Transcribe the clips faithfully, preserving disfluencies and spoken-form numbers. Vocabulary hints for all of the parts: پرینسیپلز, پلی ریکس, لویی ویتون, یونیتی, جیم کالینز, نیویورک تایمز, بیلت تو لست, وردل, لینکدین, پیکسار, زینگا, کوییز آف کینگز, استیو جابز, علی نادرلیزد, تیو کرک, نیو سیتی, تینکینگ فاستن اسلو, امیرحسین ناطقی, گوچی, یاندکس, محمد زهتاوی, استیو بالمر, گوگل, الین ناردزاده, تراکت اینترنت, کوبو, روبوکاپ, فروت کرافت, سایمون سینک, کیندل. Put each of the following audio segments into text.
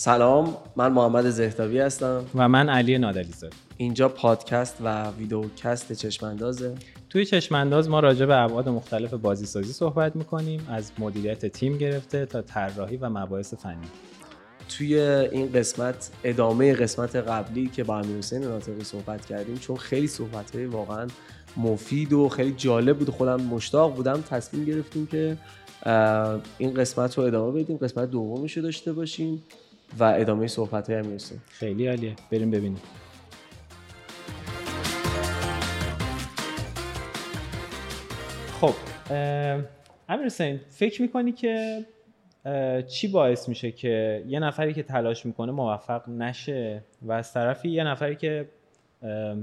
سلام، من محمد زهتاوی هستم و من علی نادرلیزد. اینجا پادکست و ویدیوکست چشماندازه. توی چشمانداز ما راجع به ابعاد مختلف بازیسازی صحبت میکنیم، از مدیریت تیم گرفته تا طراحی و مباحث فنی. توی این قسمت ادامه قسمت قبلی که با امیرحسین ناطقی صحبت کردیم، چون خیلی صحبت‌های واقعا مفید و خیلی جالب بود، خودم مشتاق بودم، تصمیم گرفتیم که این قسمت رو ادامه بدیم، قسمت دومش رو داشته باشیم و ادامه صحبت‌های امیرحسین. خیلی عالیه، بریم ببینیم. خب امیرحسین، فکر می‌کنی که چی باعث میشه که یه نفری که تلاش میکنه موفق نشه و از طرفی یه نفری که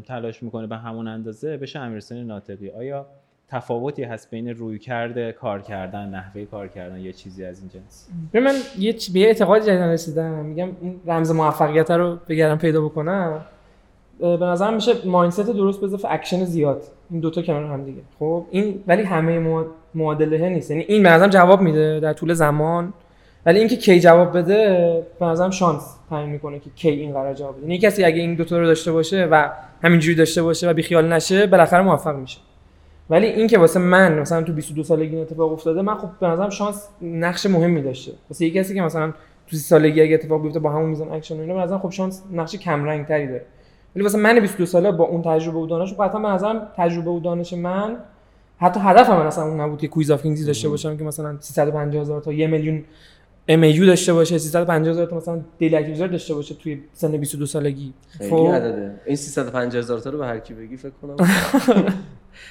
تلاش میکنه به همون اندازه بشه امیرحسین ناطقی؟ آیا تفاوتی هست بین رویکرد کار کردن، نحوه کار کردن یا چیزی از این جنس؟ من یه چ... به اعتقاد جدیدن رسیدم، میگم این رمز موفقیت رو بگردم پیدا بکنم، به نظرم میشه مایندست درست به اضافه اکشن زیاد، این دوتا کنار هم دیگه. خب این ولی همه معادله نیست، یعنی این به نظرم جواب میده در طول زمان، ولی اینکه کی جواب بده به نظرم شانس تعیین میکنه که کی این قرار جواب بده. یعنی کسی اگه این دوتا رو داشته باشه و همینجوری داشته باشه و بیخیال نشه، بالاخره موفق میشه. ولی این که واسه من مثلا تو بیست و دو سالگی اتفاق افتاده، من خب به نظرم شانس نقش مهمی داشته. واسه یکی کسی که مثلا تو سی سالگی اگه اتفاق بیفته با همون میزان اکشن و اینا، به نظرم خب شانس نقش کم رنگ تری داره. ولی واسه من بیست و دو ساله با اون تجربه و دانش، قطعا به نظرم تجربه و دانش من، حتی هدف من اصلا اون نبود که کوییز آف کینگز داشته باشم که مثلا سیصد و پنجاه هزار تا یه میلیون ام ای یو داشته باشه، سیصد و پنجاه هزار تا مثلا دیلی اکتیو یوزر داشته باشه توی سن بیست و دو سالگی. خیلی عدده. این سیصد و پنجاه هزار تا رو به هر کی بگی فکر کنم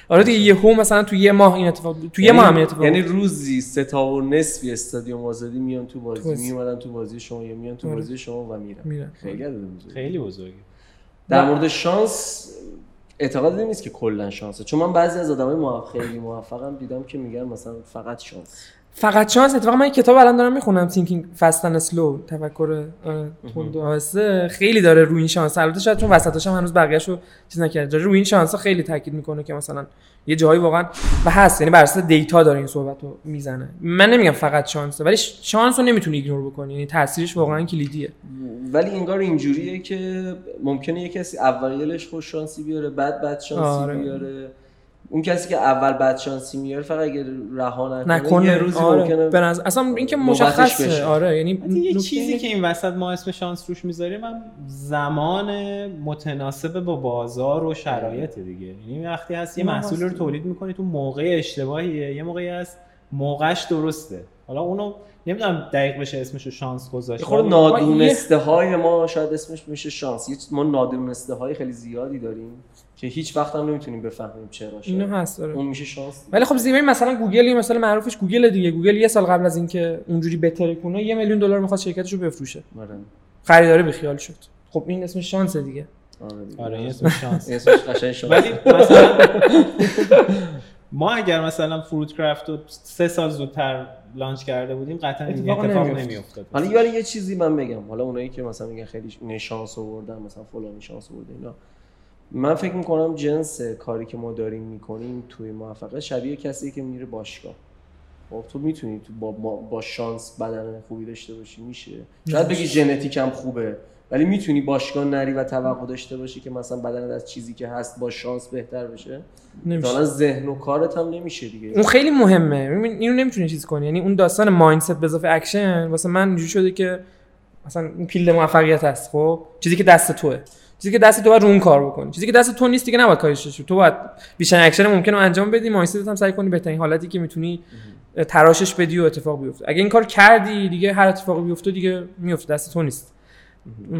آره دیگه، یهو مثلا تو یه ماه این اتفاق، تو یه ماه همین اتفاق، یعنی روزی سه تا و نصفی استادیوم آزادی میان تو بازی، میومدن تو بازی شما، میان تو بازی شما و میرن. خیلی عدده بزرگه، خیلی بزرگه. در مورد شانس اعتقاد نیست که کلا شانسه، چون من بعضی از آدمای موفق خیلی موفقم دیدم که میگن مثلا فقط شانس، فقط شانس. اتفاقا من کتاب الان دارم میخونم، تینکینگ فاستن اسلو، تفکر تند و آهسته، خیلی داره روی این شانس، البته شاید چون وسطش هم هنوز بقیه‌شو چیز نکرده، روی این شانس‌ها خیلی تاکید میکنه که مثلا یه جایی واقعا و هست، یعنی بر اساس دیتا داره این صحبتو میزنه. من نمیگم فقط شانسه، ولی شانسو نمیتونی ایگنور بکنی، یعنی تاثیرش واقعا کلیدیه. ولی انگار اینجوریه که ممکنه یه کسی اوایلش خوش شانسی بیاره، بعد بعد شانسی آره. بیاره. اون کسی که اول بد شانسی میاره فقط اگه رها نکنه یه روزی آره. ممکنه بنز... اصلا این که مشخصه آره، یعنی یه چیزی این... که این وسط ما اسم شانس روش میذاریم هم زمان متناسب با بازار و شرایط دیگه. یعنی وقتی هست یه محصول رو تولید میکنی، تو موقع اشتباهیه، یه موقعی هست موقعش درسته. حالا اونو نمیدونم دقیق بشه اسمشو شانس گذاشت، خود نادونسته های ما شاید اسمش میشه شانس. ما نادونسته های خیلی زیادی داریم که هیچ وقت هم نمیتونیم بفهمیم چرا شد. اینو هست آره. اون میشه شانس. ولی خب زیبایی مثلا گوگل، یه مثلا معروفش گوگل دیگه، گوگل یه سال قبل از اینکه اونجوری بتره کنه یه میلیون دلار میخواست شرکتشو بفروشه. آره. خریداره به خیال شد. خب این اسمش شانسه دیگه. آره, آره این اسمش شانس. اسمش قشنگ شانس. ولی مثلا ما اگر مثلا فروت کرافت رو سه سال زودتر لانچ کرده بودیم قطعا این اتفاق نمیافتاد. حالا یعنی یه چیزی من بگم، حالا اونایی که مثلا میگن خیلی این شانس آوردن، مثلا فلان شانس آورده اینا، من فکر میکنم جنس کاری که ما داریم میکنیم توی موفقیت شبیه کسی که میره باشگاه. خب تو میتونی تو با, با شانس بدن خوبی داشته باشی، میشه شاید بگی ژنتیک هم خوبه، ولی میتونی باشگاه نری و توقع داشته باشی که مثلا بدنت از چیزی که هست با شانس بهتر بشه، مثلا ذهن و کارت هم نمیشه دیگه. اون خیلی مهمه، اینو نمیتونی چیز کنی، یعنی اون داستان مایندست به اضافه اکشن واسه من اینجوری شده که مثلا این پیل موفقیت هست. خب چیزی که دست توئه، چیزی که دست تو باید رو اون کار بکنی، چیزی که دست تو نیست دیگه نباید کاریش بشه، تو باید بیشتر اکشن ممکن رو انجام بدی، مایندست هم سعی کنی بهترین حالتی که میتونی تراشش بدی و اتفاق بیفته. اگه این کار کردی دیگه هر اتفاقی بیفته دیگه میفته، دست تو نیست.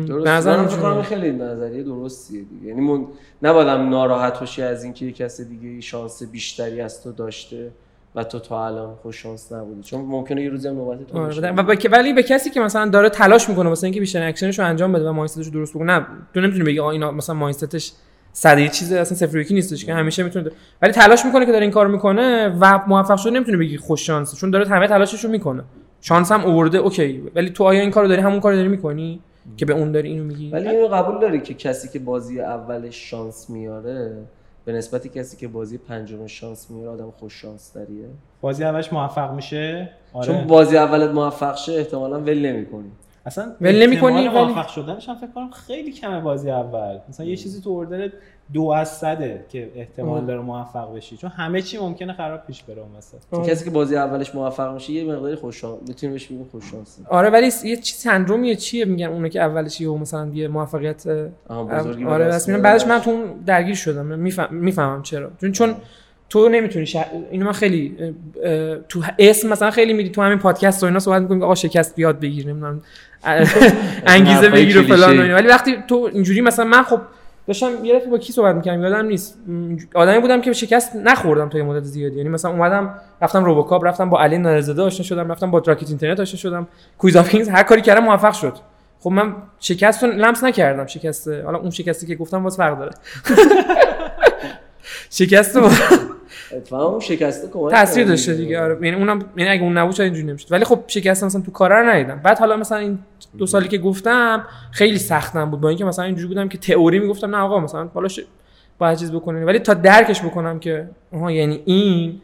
درست. نظرم فکر کنم خیلی نظریه درستیه دیگه، یعنی من نبادم ناراحت بشی از اینکه کسی دیگه شانس بیشتری از تو داشته و تو تا الان خوش شانس نبودی، چون ممکنه یه روزی هم نوبت تو باشه. ولی به کسی که مثلا داره تلاش میکنه واسه اینکه بیشتر اکشنشو انجام بده و مایندستشو درست بکنه، نه تو نمیتونی بگی آ اینا مثلا مایندستش صد یه چیزه، اصلا صفر و یکی نیستش که همیشه میتونه، ولی تلاش میکنه که داره این کارو میکنه و موفق شده، نمیتونی بگی خوش شانسه، چون داره همه تلاششو میکنه، شانس هم آورده اوکی. ولی تو آیا این کارو داری همون کارو داری میکنی که به اون داری اینو میگی؟ ولی اینو قبول داری که کسی که بازی اولش شانس میاره به نسبت کسی که بازی پنجم شانس میاره آدم خوش شانس داریه؟ بازی اولش موفق میشه آره، چون بازی اولت موفق شه احتمالاً ول نمی‌کنی. اصلا احتمال موفق شدنش هم فکر کنم خیلی کمه بازی اول، مثلا یه چیزی تو اردر دو از صده که احتمال داره موفق بشی، چون همه چی ممکنه خراب پیش بره. مثلا کسی که بازی اولش موفق میشه یه مقدار خوشحال میتونیم بهش بگیم خوش شانس. آره ولی یه چیز سندرومیه چیه میگن اون که اولش یه مثلا یه موفقیت بزرگی، آره بس میگم بعدش من تو درگیر شدم، میفهم میفهمم چرا، چون چون تو نمیتونی شر... اینو من خیلی تو اسم مثلا خیلی میدی تو همین پادکست و اینا صحبت می‌کنیم آقا شکست بیاد بگیر نمیدونم انگیزه بگیر و فلان و اینا، ولی وقتی تو اینجوری مثلا من خب داشتم یه دفعه با کی صحبت می‌کردم یادم نیست، آدمی بودم که شکست نخوردم تو یه مدت زیادی، یعنی مثلا اومدم رفتم روبوکاپ، رفتم با الین ناردزاده آشنا شدم، رفتم با تراکت اینترنت آشنا شدم، کوییز آف کینگز، هر کاری کردم موفق شد. خب من شکست رو لمس نکردم، شکست حالا اون شکستی که گفتم واسه فرق داره شکست رو فهم شکسته کمک تاثیر داشته دیگه. آره یعنی اونم یعنی اگه اون نبود اینجوری نمیشد، ولی خب شکست مثلا تو کارا رو ندیدم. بعد حالا مثلا این دو سالی که گفتم خیلی سختم بود، با اینکه مثلا اینجوری بودم که تئوری میگفتم نه آقا مثلا بالا ش... باید چیز بکنیم، ولی تا درکش بکنم که آها یعنی این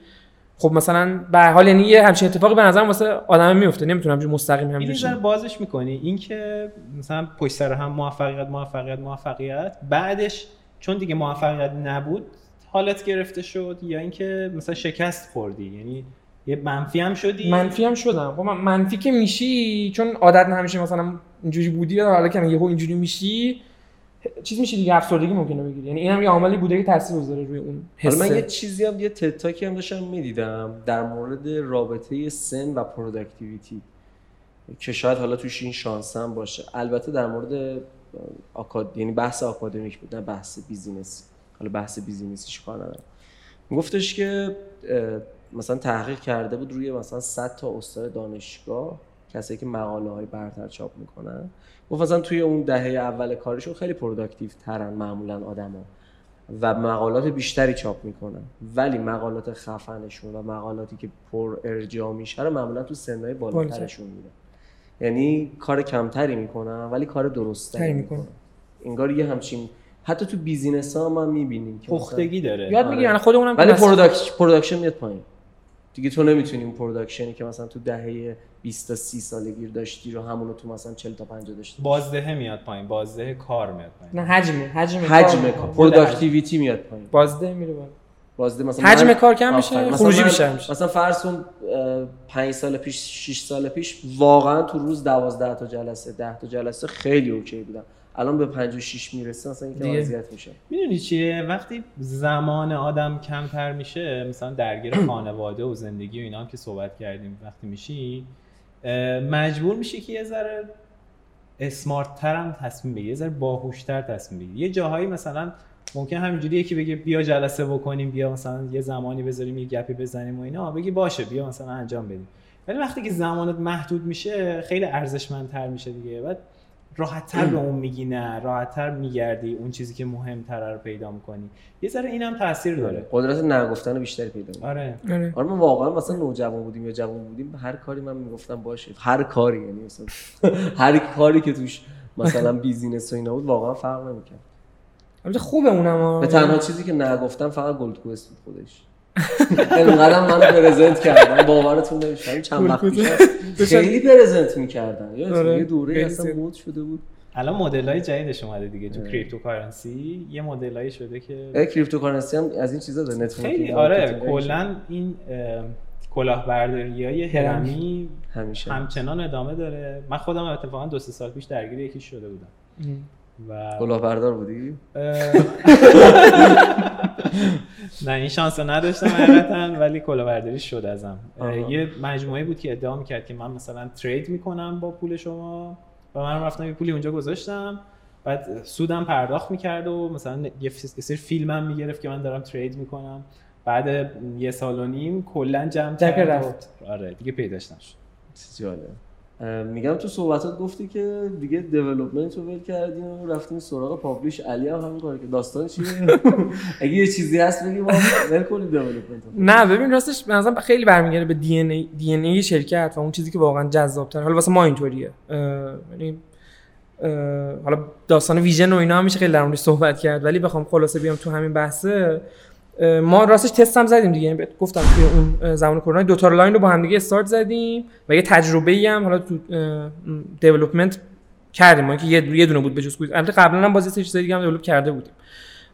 خب مثلا به حال یعنی یه همچین اتفاقی به نظر واسه آدم میفته، نمیتونم همینجوری مستقیم همینجوری یه ذره بازش میکنی اینکه مثلا پشت سر هم موفقیت موفقیت موفقیت بعدش چون دیگه موفقیت نبود حالت گرفته شد، یا اینکه مثلا شکست خوردی یعنی یه منفی هم شدی. منفی هم شدم. خب منفی که میشی چون عادت همیشه مثلا اینجوری بودی یا حالا که یهو اینجوری میشی چیز میشی دیگه، افسردگی ممکنه بگیری، یعنی اینم یه عاملی بوده که تاثیر گذاره روی اون حس. من یه چیزی هم یه تتاکی هم داشتم میدیدم در مورد رابطه سن و پروداکتیویتی که شاید حالا توش این شانس هم باشه، البته در مورد آکاد یعنی بحث آکادمیک بود نه بحث بیزینس، حالا بحث بیزینسیش کار ندارم. میگفتش که مثلا تحقیق کرده بود روی مثلا صد تا استاد دانشگاه کسایی که مقاله های برتر چاپ میکنن، گفت مثلا توی اون دهه اول کارشون خیلی پروداکتیو ترن معمولا آدما و مقالات بیشتری چاپ میکنن، ولی مقالات خفنشون و مقالاتی که پر ارجاع میشه رو معمولا تو سنهای بالاترشون میدن، یعنی کار کمتری میکنن ولی کار درست‌تری میکنن. انگار یه همچین حتی تو بیزینس ها ما میبینیم که پختگی داره، یاد میگیرن خودمونم، ولی پروداکشن پروداکشن میاد پایین دیگه. تو نمیتونی اون پروداکشنی که مثلا تو دهه بیست تا سی سالگی داشتی رو همون رو تو مثلا چهل تا پنجاه داشتی. بازده میاد پایین، بازده کار میاد پایین، نه حجم حجم حجم کار، پروداکتیویتی میاد پایین، بازده میره بالا، بازده مثلا حجم کار کم میشه، خروجی بیشتر میشه. مثلا فرض کن پنج سال پیش شش سال پیش واقعا تو روز دوازده تا جلسه ده تا جلسه خیلی اوکی بودم، الان به پنجاه و شش میرسه اصلا اینکه وضعیت میشه. میدونی چیه وقتی زمان آدم کمتر میشه، مثلا درگیر خانواده و زندگی و اینا هم که صحبت کردیم، وقتی میشی مجبور میشی که یه ذره اسمارت تر هم تصمیم بگیری، یه ذره باهوشتر تصمیم بگیری. یه جاهایی مثلا ممکن همینجوری یکی بگه بیا جلسه بکنیم، بیا مثلا یه زمانی بذاریم یه گپی بزنیم و اینا، بگی باشه بیا مثلا انجام بدیم، ولی وقتی که زمانت محدود میشه خیلی ارزشمندتر میشه دیگه. بعد راحت‌تر به اون میگی نه، راحت‌تر میگردی اون چیزی که مهم‌تره رو پیدا می‌کنی. یه ذره اینم تاثیر داره، قدرت نگفتن بیشتری پیدا می‌کنی. آره آره آره من واقعا مثلا نوجوان بودیم یا جوان بودیم هر کاری من میگفتم باشه، هر کاری، یعنی مثلا هر کاری که توش مثلا بیزینس و اینا بود واقعا فرق نمی‌کرد. البته خوبه اونم، به تنها چیزی که نگفتم فقط گلد کوست بود خودش. انقدر من پرزنت کردم باورتون نمیشه، چند وقت پیش خیلی پرزنت می‌کردن، یه دوره اصلا مود شده بود. الان مدل‌های جدیدش اومده دیگه تو کریپتوکارنسی، یه مدلایی شده که کریپتوکارنسی هم از این چیزا داره، نتورک خیلی آره کلا این کلاهبرداری‌های هرمی همیشه همچنان ادامه داره. من خودم اتفاقا دو سه سال پیش درگیر یکی شده بودم و کلاهبردار بودی؟ نه این شانس رو نداشتم حقیقتا، ولی کلاهبرداری شد ازم. یه مجموعه بود که ادعا میکرد که من مثلا ترید میکنم با پول شما و من رفتم یه پولی اونجا گذاشتم، بعد سودم پرداخت میکرد و مثلا یه سری فیلمم میگرفت که من دارم ترید میکنم. بعد یه سال و نیم کلا جمع رفت، آره دیگه پیداش نشد. جالب میگم تو صحبتات گفتی که دیگه دیولپمنت رو ول کردیم و رفتیم سراغ پابلیش. علی هم همین کارو که داستان چیه؟ اگه یه چیزی هست بگی ما ول کنیم دیولپمنت. نه ببین راستش به نظرم خیلی برمیگرده به دی ان ای دی ان ای شرکت و اون چیزی که واقعا جذاب‌تره. حالا واسه ما اینطوریه، یعنی حالا داستان ویژن و اینا هم میشه خیلی در موردش صحبت کرد، ولی بخوام خلاصه بیام تو همین بحثه ما راستش تست هم زدیم دیگه، یعنی گفتم توی اون زمان کرونا دو تا لاین رو با هم دیگه استارت زدیم و یه تجربه‌ای هم حالا تو دیولپمنت کردیم، ما که یه یه دونه بود به جز کویز. البته قبلا هم باز یه چیز دیگه هم دیولپ کرده بودیم،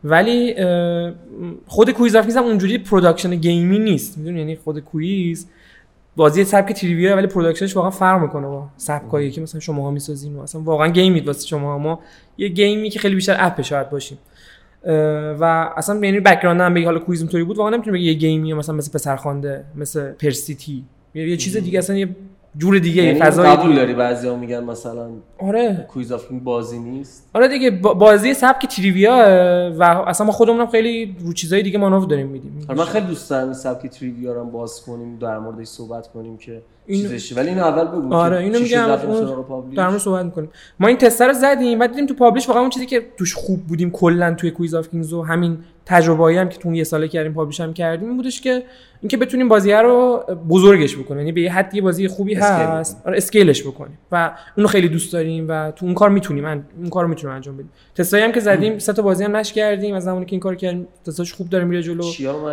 ولی خود کویز آف کینگز هم اونجوری پروداکشن گیمی نیست، میدونی، یعنی خود کویز بازی سبک تریویه ولی پروداکشنش واقعا فرق میکنه با سبکایی که مثلا شماها میسازین، اصلا واقعا گیمید واسه شما، ما یه گیمی که خیلی بیشتر اپ شاید باشیم و اصلا یعنی بک‌گراند هم بگی حالا کویز اینطوری بود واقعا نمیتونی بگی یه گیمی مثلا مثل پسرخوانده، مثل پرسیتی، یه چیز دیگه، اصلا یه جور دیگه، یه فضای قبول داری. بعضیا میگن مثلا آره کویز آف کینگ بازی نیست، آره دیگه بازی سبک تریویا و اصلا ما خودمونم خیلی رو چیزای دیگه مانور داریم میدیم. آره من خیلی دوست دارم سبک تریویا رو باز کنیم، در موردش صحبت کنیم که اینو... چیزش، ولی اینو اول بگو. آره اینو میگم در مورد صحبت می‌کنیم. ما این تست رو زدیم بعد دیدیم تو پابلش واقعا اون چیزی که توش خوب بودیم کلا توی کویز آف کینگز و همین تجربه‌ای هم که تو یه ساله کردیم پابلش هم کردیم این بودش که اینکه بتونیم بازی رو بزرگش بکنیم، یعنی به یه حدی بازی خوبی هست آره اسکیلش بکنیم و اونو خیلی دوست داریم و تو اون کار میتونیم من اون کارو میتونیم انجام بدیم. تستایی هم که زدیم سه تا بازی هم نش کردیم از زمانی که این کارو کردیم، تستاش خوب داره میره جلو.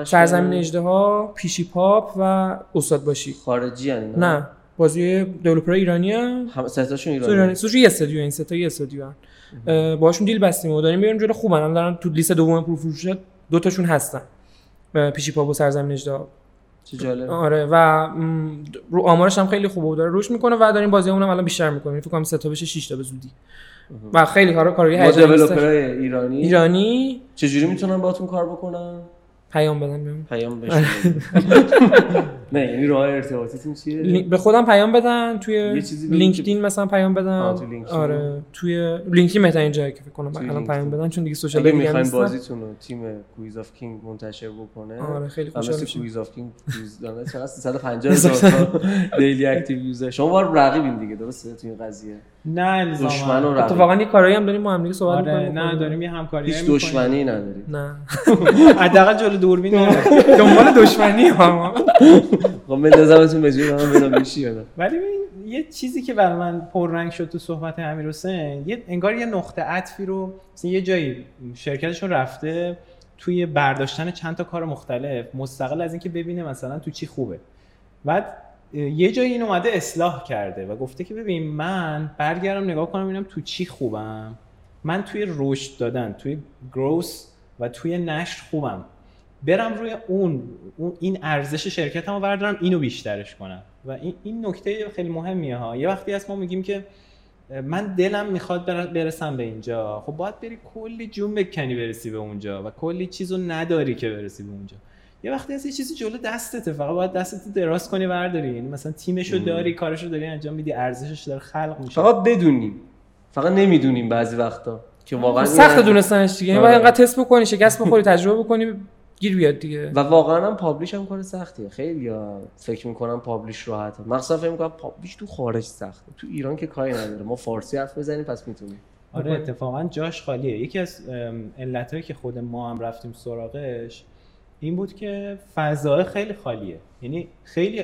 سرزمین اژدها، پیشی پاپ و استاد باشی. خارجی ان نه بازی دیولپر ایرانی هم سه تاشون ایرانی، سه تا استودیو، این سه تا استودیو ان باهاشون دیل بستیم و داریم میریم جلو، خوبن هم دارن تو لیست دوم پروفروش دو تاشون هستن، پیشی پاپ و سرزمین اژدها. چه جالب. آره و رو آمارش هم خیلی خوبه و داره روش میکنه و داریم بازی اونم الان بیشتر میکنیم، فکر کنم سه تا بشه شش تا به زودی و خیلی کارا کاری هیجانی هست. دیولپرای ایرانی ایرانی چجوری میتونن باهاتون کار بکنن؟ پیام بدن بهم پیام بشه نه یعنی راه ارتباطیتون چیه؟ به خودم پیام بدن، توی لینکدین مثلا پیام بدن. آره توی لینکدین بهترین جایی که فکر کنم الان پیام بدن، چون دیگه سوشال مدیا میخواین بازیتون رو تیم کوییز آف کینگ منتشر بکنه. آره خیلی خوشحال میشم. کوییز آف کینگ کوییز دانه چقدر صد و پنجاه هزار دیلی اکتیو یوزر. شما وار رقیبین دیگه، درسته تو این قضیه؟ نه نه دشمن و رقیب. اتفاقا یه کارایی هم داریم ما هم دیگه صحبت می‌کنیم. نه داریم یه همکاریایی می‌کنیم. هیچ دشمنی نداریم. نه. حداقل جلو دوربین نه. دنبال دشمنی ها. خب بندازمتون به جون هم بنا میشی یا نه. ولی ببین یه چیزی که برای من پررنگ شد تو صحبت امیرحسین، یه انگار یه نقطه عطفی رو مثلا یه جایی شرکتشون رفته توی برداشتن چند تا کار مختلف مستقل از اینکه ببینه مثلا تو چی خوبه. بعد یه جایی این اومده اصلاح کرده و گفته که ببین من برگردم نگاه کنم ببینم تو چی خوبم، من توی رشد دادن، توی گروس و توی نشر خوبم، برم روی اون این ارزش شرکتمو بردارم اینو بیشترش کنم. و این این نکته خیلی مهمیه ها. یه وقتی هست ما میگیم که من دلم میخواد برسم به اینجا، خب باید بری کلی جون بکنی برسی به اونجا و کلی چیزو نداری که برسی به اونجا. یه وقتی هست یه چیزی جلو دستته، فقط باید دستتو دراز کنی برداری، یعنی مثلا تیمشو داری، کارشو داری انجام میدی، ارزشش داره خلق میشه. فقط بدونیم، فقط نمیدونیم بعضی وقتا که واقعا سخت دونستنش دیگه. باید انقدر تست بکنی، شکست بخوری، تجربه بکنی، گیر بیاد دیگه. و واقعا هم پابلش هم کار سختیه. خیلی ها فکر میکنم پابلش راحته، مثلا فکر میکنم پابلش تو خارج سخته، تو ایران که کاری نداره، ما فارسی حرف میزنیم پس میتونیم. آره اتفاقا جاش خالیه. یکی از علتایی که خود ما هم رفتیم سراغش این بود که فضای خیلی خالیه، یعنی خیلی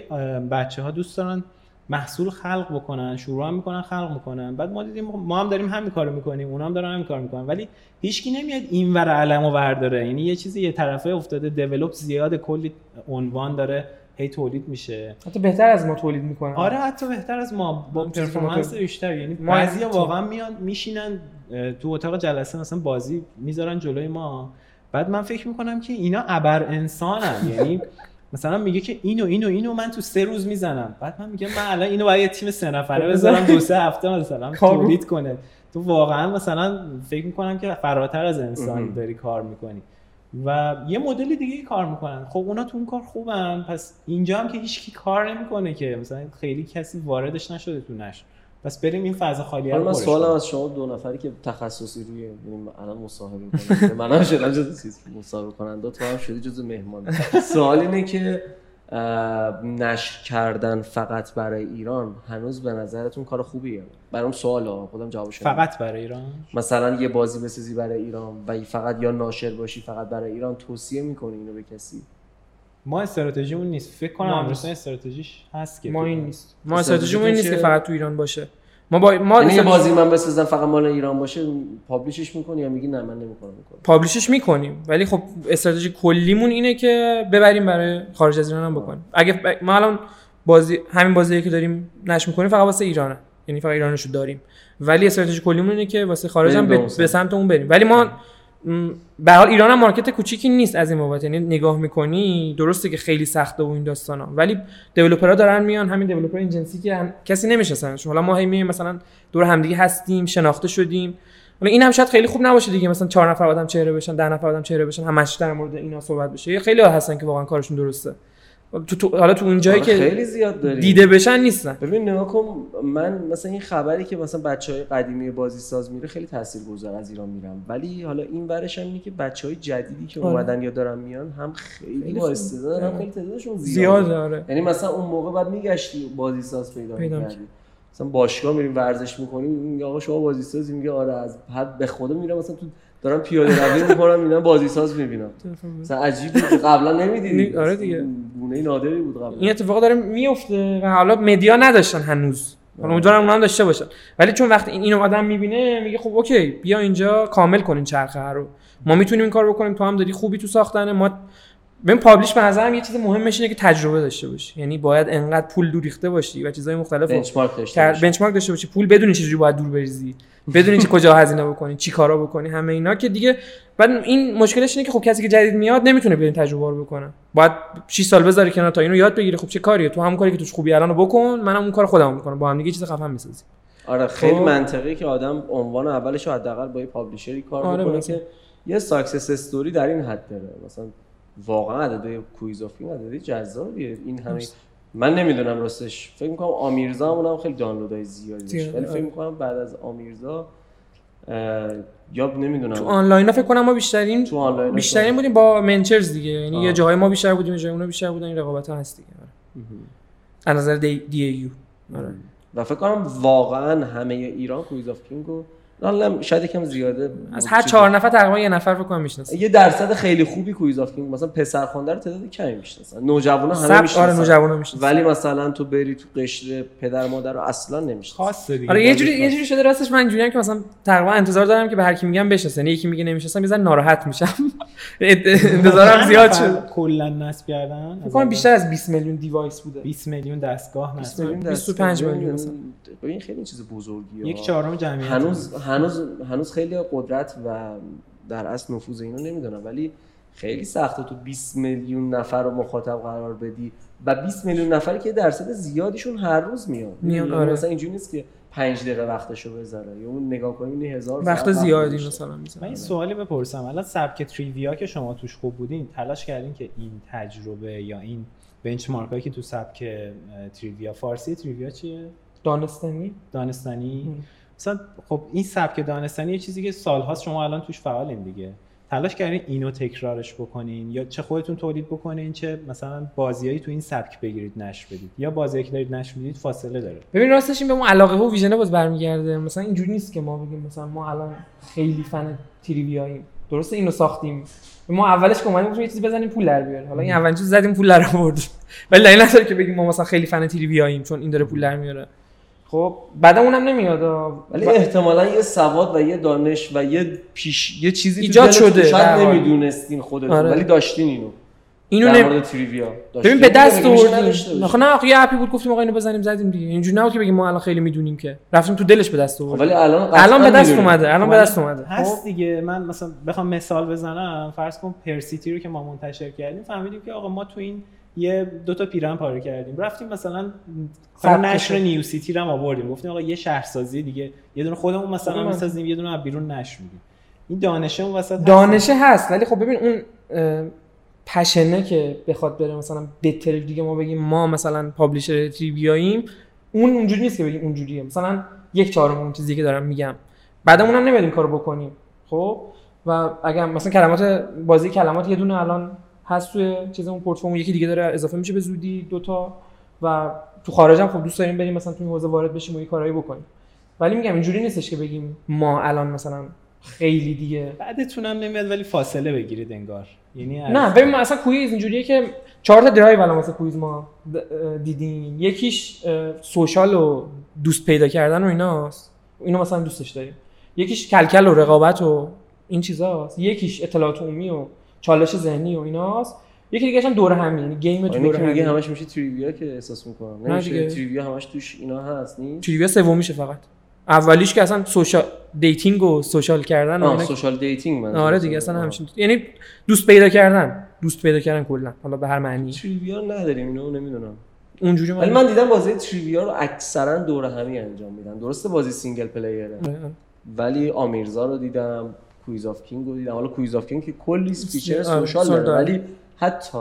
بچه‌ها دوست دارن محصول خلق بکنن، شروع هم میکنن خلق میکنن، بعد ما دیدیم ما هم داریم همین کارو میکنیم، اونا هم دارن همین کارو میکنن، ولی هیچکی نمیاد اینور علمو برداره، یعنی یه چیزی یه طرفه افتاده، دیولپ زیاد، کلی عنوان داره، هی تولید میشه، حتی بهتر از ما تولید میکنن. آره حتی بهتر از ما با پرفورمنس بیشتر، یعنی بعضیا واقعا میان میشینن تو اتاق جلسه مثلا بازی میذارن جلوی ما، بعد من فکر میکنم که اینا ابر انسانن، یعنی مثلا میگه که اینو اینو اینو من تو سه روز میزنم، بعد من میگم من الان اینو برای تیم سه نفره بذارم دو سه هفته مثلا تولید کنه. تو واقعا مثلا فکر میکنم که فراتر از انسانی داری کار میکنی و یه مدل دیگه کار میکنن. خب اونا تو اون کار خوبن، پس اینجا هم که هیچکی کار نمیکنه که مثلا خیلی کسی واردش نشده تو نش، پس بریم این فضا خالیه رو. من سوالم از شما دو نفری که تخصصی روی یعنی الان مصاحبه می‌کنید، منم شدم جزو مصاحبه کننده، تو هم شدی جزو مهمان. سوال اینه که نشر کردن فقط برای ایران هنوز به نظرتون کار خوبیه؟ برام سوالا خودم جوابش بدم. فقط برای ایران؟ مثلا یه بازی بسازی برای ایران و فقط یا ناشر باشی فقط برای ایران، توصیه می‌کنی اینو به کسی؟ ما استراتژیمون نیست، فکر کنم امروز استراتژیش هست که ما این نیست. ما استراتژیمون نیست که فقط تو ایران باشه. ما با... ما یعنی بازی من بسازم فقط مال ایران باشه پابلشش می‌کنی یا میگی نه من نمی‌کنم می‌کنم؟ پابلشش می‌کنیم، ولی خب استراتژی کلیمون اینه که ببریم برای خارج از ایران هم بکنیم. اگه ما الان بازی همین بازیه که داریم نشر می‌کنیم فقط واسه ایرانه، یعنی فقط ایرانشو داریم، ولی استراتژی کلیمون اینه که واسه خارج هم به سمت اون بریم. ولی ما به حال ایران هم مارکت کوچیکی نیست از این بابت، یعنی نگاه می‌کنی درسته که خیلی سخته و این داستانا، ولی دیولپرها دارن میان، همین دیولپر این جنسی که هم... کسی نمی‌شناسنش. حالا ما همین مثلا دور همدیگه هستیم، شناخته شدیم. حالا این هم شاید خیلی خوب نباشه دیگه، مثلا چهار نفر آدم چهره بشن، ده نفر آدم چهره بشن، همش در مورد اینا صحبت بشه. خیلی هستن که واقعا کارشون درسته. تو, تو... حالا تو اون جایی که خیلی زیاد داریم دیده بشن نیستن. ببین نگاه کن، من مثلا این خبری که مثلا بچهای قدیمی بازی ساز میره خیلی تاثیرگذار از ایران میرم، ولی حالا این ورش هم اینه که بچهای جدیدی که اومدن یا دارن میان هم خیلی با استعداد، هم خیلی تعدادشون زیاده. آره، یعنی مثلا اون موقع بعد میگشتی بازی ساز پیدا می‌کردی، مثلا باشگاه میریم ورزش می‌کنیم، میگه آقا شما بازی سازی، میگه آره از حد به خدا میرم مثلا تو دارم پیاده روی می‌کنم اینا بازی ساز می‌بینم. مثلا عجیب بود، قبلا نمی‌دیدی. آره دیگه، گونه نادری بود قبلا. این اتفاق داره میفته و حالا مدیا نداشتن هنوز. حالا امیدوارم اونا هم داشته باشن. ولی چون وقتی این اینو آدم می‌بینه میگه خب اوکی بیا اینجا کامل کنین چرخه رو. ما میتونیم این کارو بکنیم، تو هم داری خوبی تو ساختن. ما ببین پابلش به نظرم یه چیز مهمش اینه که تجربه داشته باشی، یعنی باید انقدر پول دور ریخته باشی و چیزهای مختلف بنچمارک داشته باشی، بنچمارک داشته باشی، پول بدونی چه جوری باید دور بریزی، بدونی چه کجا هزینه بکنی، چی کارا بکنی، همه اینا که دیگه بعد این مشکلش اینه که خب کسی که جدید میاد نمیتونه برین تجربه رو بکنه، باید شش سال بذاری کنار تا اینو یاد بگیره. خب چه کاریه، تو همون کاری که توش خوبی الانو بکن، منم اون کار خودمو میکنم، با هم دیگه چیز خفن میسازیم. آره خیلی منطقیه که آدم عنوان اولش حداقل با یه پابلشری کار بکنه که یه ساکسس استوری در این حد داره. مثلا واقعا عدد کوییز آف کینگز عدد جذابیه. این همه من نمیدونم راستش، فکر میکنم آمیرزا همون هم خیلی دانلودهای زیادی داشت، ولی فکر میکنم بعد از آمیرزا یا نمیدونم تو آنلاین فکر کنم ما بیشترین تو آنلاین بیشترین بودیم با منچرز دیگه، یعنی یه جاهای ما بیشتر بودیم، یه جای اونا بیشتر بودن. این رقابت ها هست دیگه از نظر دی ای یو. آره و فکر کنم واقعا همه ایران کوییز آف کینگز الان شاید یکم زیاده، از هر چهار نفر تقریبا یه نفر فکر کنم میشناسه، یه درصد خیلی خوبی کوییز آف کینگز. مثلا پسرخوانده رو تعداد کمی میشناسن، نوجوانا همه میشناسن. آره نوجوانا میشناسن، ولی مثلا تو بری تو قشر پدر مادر رو اصلا نمیشناسن. خاصه دیگه. آره یه جوری یه جوری شده راستش. من اینجوریام که مثلا تقریبا انتظار دارم که به هر کی میگم بشناسه، یعنی یکی میگه نمیشناسم میذارم ناراحت میشم. انتظارم زیاد شد. کلا نصب کردن فکر کنم بیشتر از بیست میلیون دیوایس بوده، بیست میلیون دستگاه نصب، بیست و پنج میلیون مثلا. ببین خیلی چیز بزرگیه، یک چهارم جمعیت. هنوز هنوز هنوز خیلی قدرت و در اصل نفوذ اینا نمیدونم، ولی خیلی سخته تو بیست میلیون نفر رو مخاطب قرار بدی و بیست میلیون نفری که درصد زیادیشون هر روز میان میان. آره مثلا اینجوری نیست که پنج دقیقه وقتشو بذاره یا اون نگاه کنین هزار وقت زیادی مثلا میذاره. من این سوالی بپرسم، الان سبک تریویا که شما توش خوب بودین تلاش کردین که این تجربه یا این بنچمارک هایی که تو سبک تریویا فارسی تریویا چیه دانستانی دانستانی م. مثلا خب این سبک دانستانی یه چیزی که سالهاست شما الان توش فعالین دیگه، تلاش کردین اینو تکرارش بکنین یا چه خودتون تولید بکنین چه مثلا بازیایی تو این سبک بگیرید نشر بدید یا بازیایی که دارید نشر میدید فاصله داره. ببین راستش این به اون علاقه و ویژن باز برمیگرده. مثلا اینجوری نیست که ما بگیم مثلا ما الان خیلی فن تریویاییم، درسته اینو ساختیم، ما اولش که اومدیم یه چیزی بزنیم پول در بیاره، حالا این اولش زدیم پول در آورد، ولی دلیل نداره که بگیم ما مثلا خیلی فن تریویاییم چون این داره پول در میاره. خب بعدا اونم نمیاد، ولی احتمالاً یه سواد و یه دانش و یه پیش یه چیزی ایجاد شده شاید نمیدونستین خودتون. آره. ولی داشتین اینو اینو در مورد نم... تریویا ببین به دست آوردین. آخه نه آخه یه اپی بود گفتیم آقا اینو بزنیم زدیم دیگه، اینجوری نبود که بگیم ما الان خیلی میدونیم که رفتیم تو دلش به دست آوردیم. ولی الان الان به دست اومده، الان به دست اومده هست دیگه. من مثلا بخوام مثال بزنم، فرض کن پرسیتی رو که ما منتشر کردیم فهمیدیم که آقا ما تو این یه دو تا پیرن پاره کردیم، رفتیم مثلا نشر نیو سیتی رو هم آوردیم، گفتیم آقا یه شهرسازی دیگه، یه دونه خودمون مثلا می‌سازیم، یه دونه از بیرون نشر میدیم. این دانشه اون وسط دانشه هست، ولی خب ببین اون پشنه که بخواد بره مثلا بتر دیگه ما بگیم ما مثلا پابلشر تریویاییم، اون اونجوری نیست که بگیم اونجوریه. مثلا یک چهارم اون چیزی که دارم میگم بعدمون هم نمیدیم کارو بکنیم. خب و اگه مثلا کلمات بازی کلمات یه دونه الان هست توی چیز اون پورتفولیو، یکی دیگه داره اضافه میشه به زودی دوتا، و تو خارج هم خب دوست داریم بریم مثلا تو این حوزه وارد بشیم و یه کارایی بکنیم. ولی میگم اینجوری نیستش که بگیم ما الان مثلا خیلی دیگه بعدتون هم نمیاد، ولی فاصله بگیرید انگار. یعنی نه ببین مثلا کوییز اینجوریه که چهار تا درایو الان مثلا کوییز ما دیدیم، یکیش سوشال و دوست پیدا کردن و ایناست. اینو مثلا دوستش داریم. یکیش کلکل و رقابت و این چیزاست، یکیش اطلاعات عمومی و چالش ذهنی و ایناست، یکی دیگه هم دور همین گیم تو دور همین همش میشه تریویا که احساس می‌کنم نمیشه تریویا همش توش اینا هست نیست. تریویا سوم میشه فقط. اولیش که اصلا سوشال دیتینگ و سوشال کردن و سوشال دیتینگ من آره دیگه اصلا همین یعنی دوست پیدا کردن دوست پیدا کردن کلا حالا به هر معنی تریویا نداریم اینو نمیدونم اونجوری. ولی من دیدم بازی تریویا رو اکثرا دور همی انجام میدن. درسته بازی سینگل پلیره ولی آمیرزا رو دیدم، کوییز آف کینگز رو دیدم. حالا کوییز آف کینگز که کلی فیچر سوشال داره ولی حتی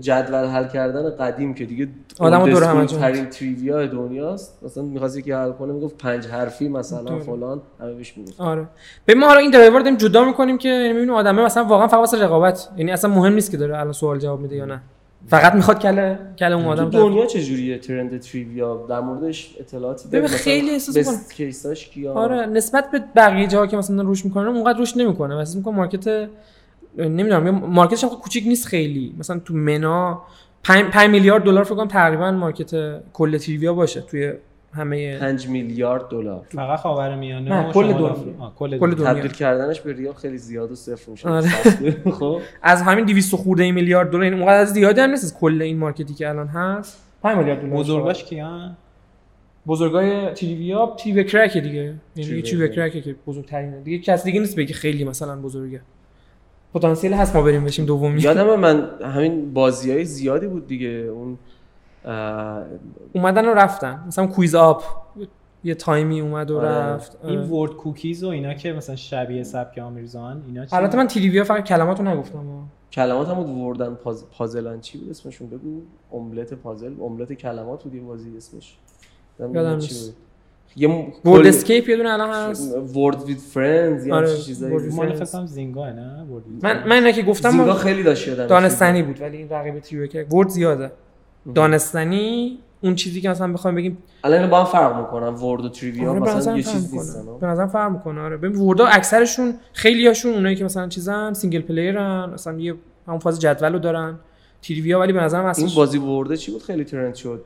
جدول حل کردن قدیم که دیگه آدمو دور هم انجام ترین تریویا دنیاست، مثلا می‌خواست یکی حل کنه میگفت پنج حرفی مثلا داره. فلان همه بهش میگفت آره. ببین ما حالا این درایور داریم جدا می‌کنیم که یعنی می‌بینیم آدمه مثلا واقعا فقط واسه رقابت، یعنی اصلا مهم نیست که داره الان سوال جواب میده یا نه، فقط میخواد کله کله اون آدم. دنیا چجوریه ترند تریویا در موردش اطلاعاتی داره خیلی احساس می‌کنه بس کیساش کیا آره نسبت به بقیه جاها که مثلا روش می‌کنه اونقدر روش نمی‌کنه. واسه می‌کنه مارکت نمیدونم مارکتش هم کوچیک نیست خیلی، مثلا تو منا پنج میلیارد دلار فکر کنم تقریبا مارکت کل تریویا باشه توی همه پنج میلیارد دلار فقط خاورمیانه و کل دنیا کل دنیا تبدیل کردنش به ریال خیلی زیاد و صفر میشه. خب از همین دویست و خورده میلیارد دلار این اونقدر زیاد هم نیست کل این مارکتی که الان هست. پنج میلیارد دلار بزرگاش کیان؟ بزرگای تریویا تیو کرک دیگه، یعنی تیو کرک که بزرگترینه دیگه، کس دیگه نیست بگی خیلی مثلا بزرگه پتانسیل هست ما بریم بشیم دومی. یادم من همین بازیای زیادی بود دیگه اون اه... اومدن و رفتن، مثلا کویز آپ یه تایمی اومد و رفت آه. این ورد کوکیز و اینا که مثلا شبیه سبک آمیرزان اینا. البته من تریویا فقط کلماتو نگفتم، کلماتم بود وردن پاز... پازلان چی بود اسمشون بگو؟ املت پازل، املت کلمات بود یه بازی اسمش یادم نیست. یه ورد اسکیپ یه دونه الان هست، ورد وید فرندز یا چه چیزایی مال فقط زینگا نه ورد. من من اینکه گفتم زینگا خیلی داشت یادم دانستنی بود ولی این رقیب تریو که ورد زیاده دانستنی اون چیزی که مثلا بخوایم بگیم الان با هم فرق میکنن ورد و تریویا مثلا یه چیز نیستن به نظرم فرق میکنه آره. ببین وردا اکثرشون خیلیاشون اونایی که مثلا چیزن سینگل پلیرن مثلا یه همون فاز جدولو دارن تریویا ولی به نظرم اصلا این بازی ورده چی بود خیلی ترند شد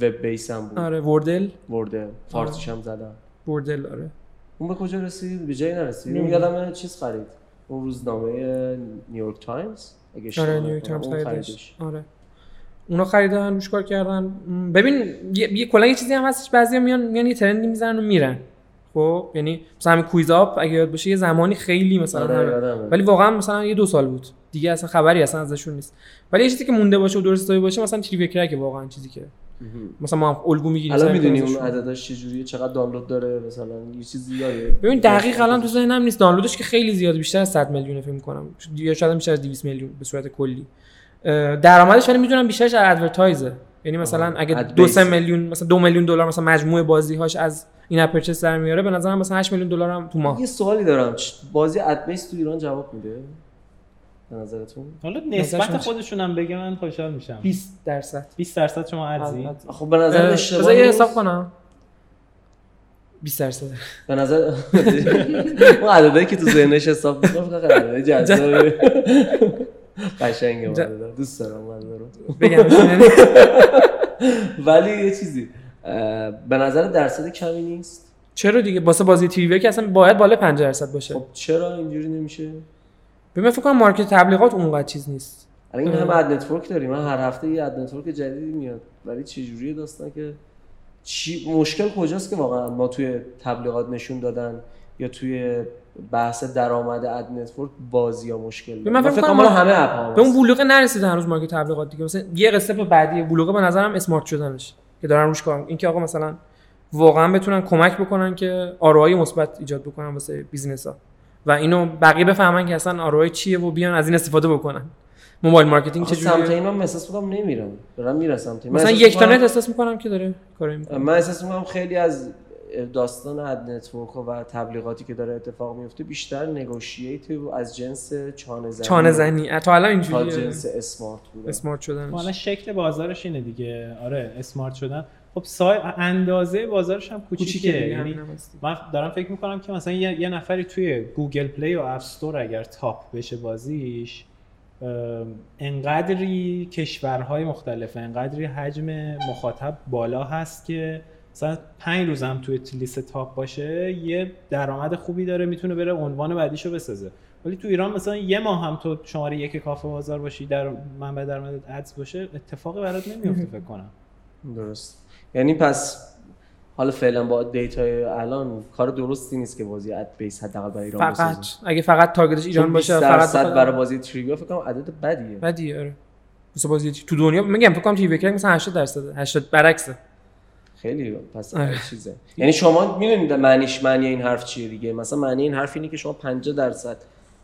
وب بیس هم بود آره وردل وردل فارسیش هم زدن وردل آره. اون به کجا رسید به جایی نرسید. یادم چیز خرید اون روزنامه نیویورک تایمز اگه شما آره نیویورک تایمز خریدش آره اونا خریدن روش کار کردن. ببین یه کلا یه چیزی هم هستش بعضیا میان میان یه ترندی میزنن و میرن خب یعنی مثلا همین کوییز آپ اگه یاد باشه یه زمانی خیلی مثلا آره، ولی واقعا مثلا یه دو سال بود دیگه اصلا خبری اصلا ازشون نیست. ولی یه چیزی که مونده باشه و درستایی باشه مثلا تریویا کرک واقعا چیزی که مثلا ما الگو میگیریم الان میدونیم اون عدداش چجوریه چقدر دانلود داره مثلا یه چیز زیاده. ببین دقیق الان تو ذهنم نیست دانلودش که خیلی زیاد بیشتر از صد میلیون فکر می‌کنم یا شاید بیشتر از دویست میلیون به صورت کلی درآمدش، ولی میدونم بیشترش از ادورتایزه یعنی مثلا اگه دو سه میلیون مثلا دو میلیون دلار مثلا مجموع بازی‌هاش از این پرچس در میاره به نظرم مثلا هشت میلیون دلار هم تو ماه. یه سوالی دارم بازی ادبیس تو ایران جواب میده به نظرتون؟ حالا نسبت خودشون هم بگه من خوشحال میشم. بیست درصد بیست درصد شما ارزی؟ خب به نظر اشتباهه. بذار یه حساب کنم. بیست درصد به نظر اون عددی که تو ذهنش حساب می‌کنه خیلی جذابه. قشنگه والله دوست دارم من رو بگم ولی یه چیزی به نظر درصد کمی نیست. چرا دیگه واسه بازی تریویا که اصلا باید بالای پنج درصد باشه. خب چرا اینجوری نمیشه؟ ببین فکر کنم مارکت تبلیغات اونقدر چیز نیست. الان این همه اد نتورک داریم من هر هفته یه اد نتورک جدیدی میاد ولی چه جوریه داستان که چی مشکل کجاست که واقعا ما توی تبلیغات نشون دادن یا توی بحث درآمد اد نتورک بازی‌ها مشکل. من فکر کنم همه اپ‌ها به اون بلوغ نرسیدن هنوز مارکت تبلیغات دیگه. مثلا یه قصه بعدی بلوغ به نظرم اسمارت شدنش که دارن روش کار می‌کنن. اینکه آقا مثلا واقعا بتونن کمک بکنن که آرای مثبت ایجاد بکنن واسه بیزنس‌ها و اینو بقیه بفهمن که اصلا آرای چیه و بیان از این استفاده بکنن. موبایل مارکتینگ چه جوریه؟ سمت اینا احساس می‌کنم نمیرم. دارم میرسم تا مثلا یک تانت احساس می‌کنم که داره کارو می‌کنه. من احساس می‌کنم خیلی از داستان اد نتورک و تبلیغاتی که داره اتفاق میفته بیشتر نگوشییتیو از جنس چانه زنی چانه زنی تا الان اینجوریه از جنس اسمارت بوده اسمارت شدن حالا شکل بازارش اینه دیگه آره اسمارت شدن خب سای اندازه بازارش هم کوچیکه یعنی من دارم فکر میکنم که مثلا یه, یه نفری توی گوگل پلی و اپ استور اگر تاپ بشه بازیش انقدری کشورهای مختلف انقدری حجم مخاطب بالا هست که مثلا پنج روزم توی لیست تاپ باشه یه درآمد خوبی داره، میتونه بره عنوان بعدیشو بسازه. ولی تو ایران مثلا یه ماه هم تو شماره یک کافه بازار باشی در منبع درآمدت ادز باشه، اتفاقی برات نمیفته فکر کنم. درست. یعنی پس حالا فعلا با دیتای الان کار درستی نیست که بازی اد بیس حداقل برای ایران بسازه. فقط اگه فقط تارگتش ایران باشه، فقط برای بازی تریویا فکر کنم عدد بدیه. بدیه آره. مثلا بازی تو دنیا میگم فکر کنم تریویا که مثلا هشتاد درصد هشتاد برعکس خیلی پس چیزه. یعنی شما میدونید معنیش معنی این حرف چیه دیگه. مثلا معنی این حرف اینه که شما پنجاه درصد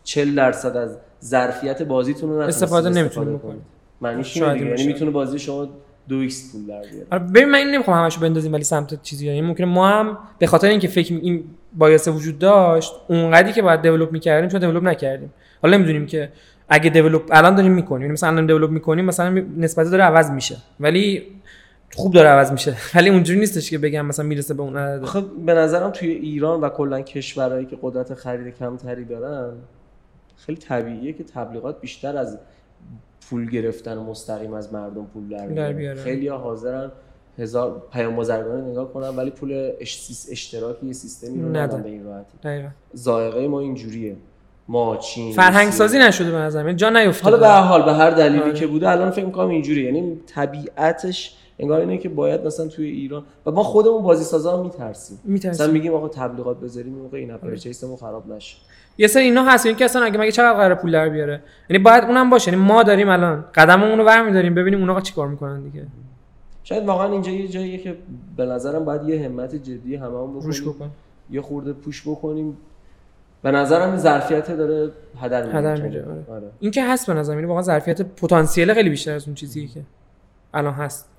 چهل درصد از ظرفیت بازیتون رو استفاده نمیتونید بکنید. معنیش اینه دیگه. یعنی میتونه بازی شما دو ایکس پول در بیاره. آره ببین من نمیخوام همشو بندازیم ولی سمت چیزی، یعنی ممکنه ما هم به خاطر اینکه فکر این بایاس وجود داشت اونقدی که باید دیولپ میکردیم چون دیولپ نکردیم. حالا نمیدونیم که اگه دیولپ الان داریم میکنیم، یعنی مثلا الان دیولپ میکنیم مثلا نسبتا داره عوض میشه ولی خوب داره عوض میشه، ولی اونجوری نیستش که بگم مثلا میرسه به اون عدد. خب به نظرم توی ایران و کلا کشورهایی که قدرت خرید کمتری دارن خیلی طبیعیه که تبلیغات بیشتر از پول گرفتن مستقیم از مردم پول در بیارن. خیلی‌ها حاضرن هزار پیام بازرگانی نگاه کنن ولی پول اشتراکی سیستمی رو ندن به این راحتی. دقیقاً ذائقه ما اینجوریه. ما چین فرهنگ سازی نشده به نظر من، جا نیفتاد. حالا به هر حال به هر دلیلی آه. که بوده الان فکر می‌کنم اینجوریه، یعنی طبیعتش انگار اینه که باید مثلا توی ایران و ما خودمون بازی سازا هم میترسیم، مثلا میگیم آقا تبلیغات بذاریم موقع اینا پرچیسمون خراب نشه. یه سری اینا هست این که اصلا اگه مگه چقدر قراره پول در بیاره، یعنی باید اونم باشه. یعنی ما داریم الان قدممون رو برمی‌داریم ببینیم اونا چیکار میکنن دیگه. شاید واقعا اینجا یه جاییه که به نظرم باید یه همت جدی هممون بکنیم، یه خورده پوش بکنیم. به نظرم ظرفیت داره هدر میره. آره این که هست به نظرم، یعنی واقعا ظرفیت پتانسیل خیلی بیشتر از اون چیزیه که الان هست.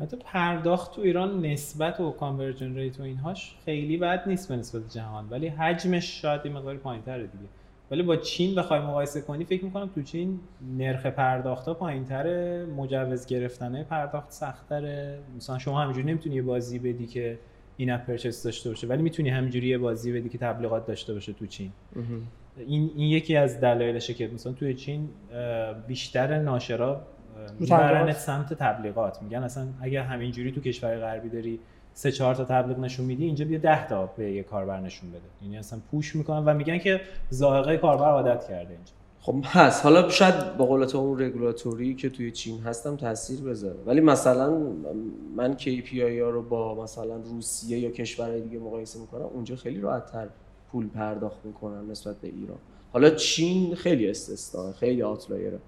حتی پرداخت تو ایران نسبت و کانورژن ریت و اینهاش خیلی بد نیست به نسبت جهان، ولی حجمش شاید یه مقدار پایین‌تره دیگه. ولی با چین بخوای مقایسه کنی فکر می‌کنم تو چین نرخ پرداخت‌ها پایین‌تره، مجوز گرفتنه پرداخت سخت‌تره. مثلا شما همینجوری نمیتونی یه بازی بدی که این اپ پرچیز داشته باشه، ولی میتونی همینجوری یه بازی بدی که تبلیغات داشته باشه تو چین. این این یکی از دلایلشه که مثلا توی چین بیشتر ناشرا میبرن سمت تبلیغات. میگن اصلا اگر همینجوری تو کشور غربی داری سه چهار تا تبلیغ نشون میدی، اینجا بیا ده تا به یه کاربر نشون بده. یعنی اصلا پوش میکنن و میگن که ذائقه کاربر عادت کرده اینجا. خب هست، حالا شاید با قول تو اون رگولاتوری که توی چین هستم تاثیر بذاره، ولی مثلا من کی پی آی ها رو با مثلا روسیه یا کشورهای دیگه مقایسه میکنم، اونجا خیلی راحت‌تر پول پرداخت میکنن نسبت به ایران. حالا چین خیلی استثناء، خیلی آتلایره،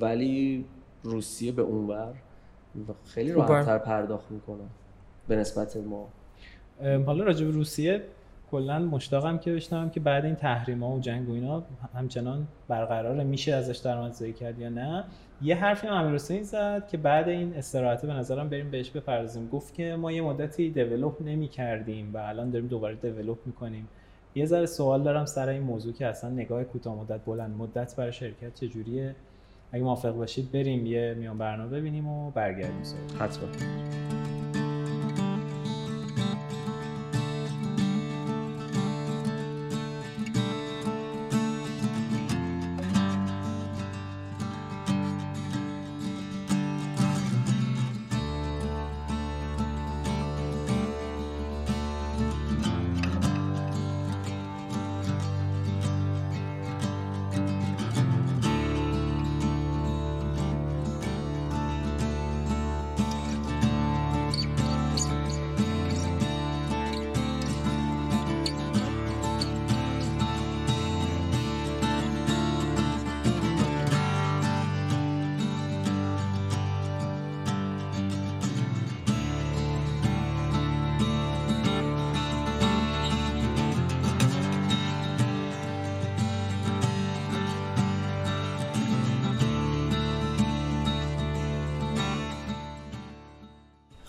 ولی روسیه به اونور خیلی راحت‌تر پرداخت میکنه به نسبت ما. حالا راجع به روسیه کلا مشتاقم که بشنوم که بعد این تحریم‌ها و جنگ و اینا همچنان برقراره، میشه ازش درآمدزایی کرد یا نه. یه حرفی هم امیرحسین زد که بعد این استراحت به نظرم بریم بهش بپردازیم. گفت که ما یه مدتی دیولپ نمی‌کردیم و الان داریم دوباره دیولپ می‌کنیم. یه ذره سوال دارم سر این موضوع که اصلا نگاه کوتاه‌مدت بلند مدت برای شرکت چجوریه. اگه موافق باشید بریم یه میان برنامه ببینیم و برگردیم سراغ. حتما.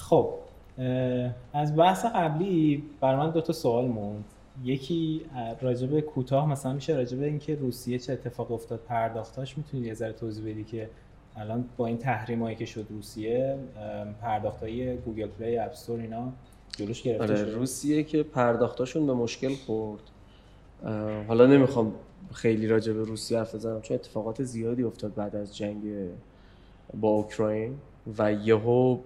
خب از بحث قبلی بر من دو تا سوال موند. یکی راجب کوتاه مثلا میشه راجب اینکه روسیه چه اتفاق افتاد پرداختاش میتونید یه ذره توضیح بدی که الان با این تحریمایی که شد روسیه پرداختای گوگل پلی اپ استور اینا جلوش گرفته شد. روسیه که پرداختاشون به مشکل خورد. حالا نمیخوام خیلی راجب روسیه حرف بزنم چون اتفاقات زیادی افتاد بعد از جنگ با اوکراین و یهو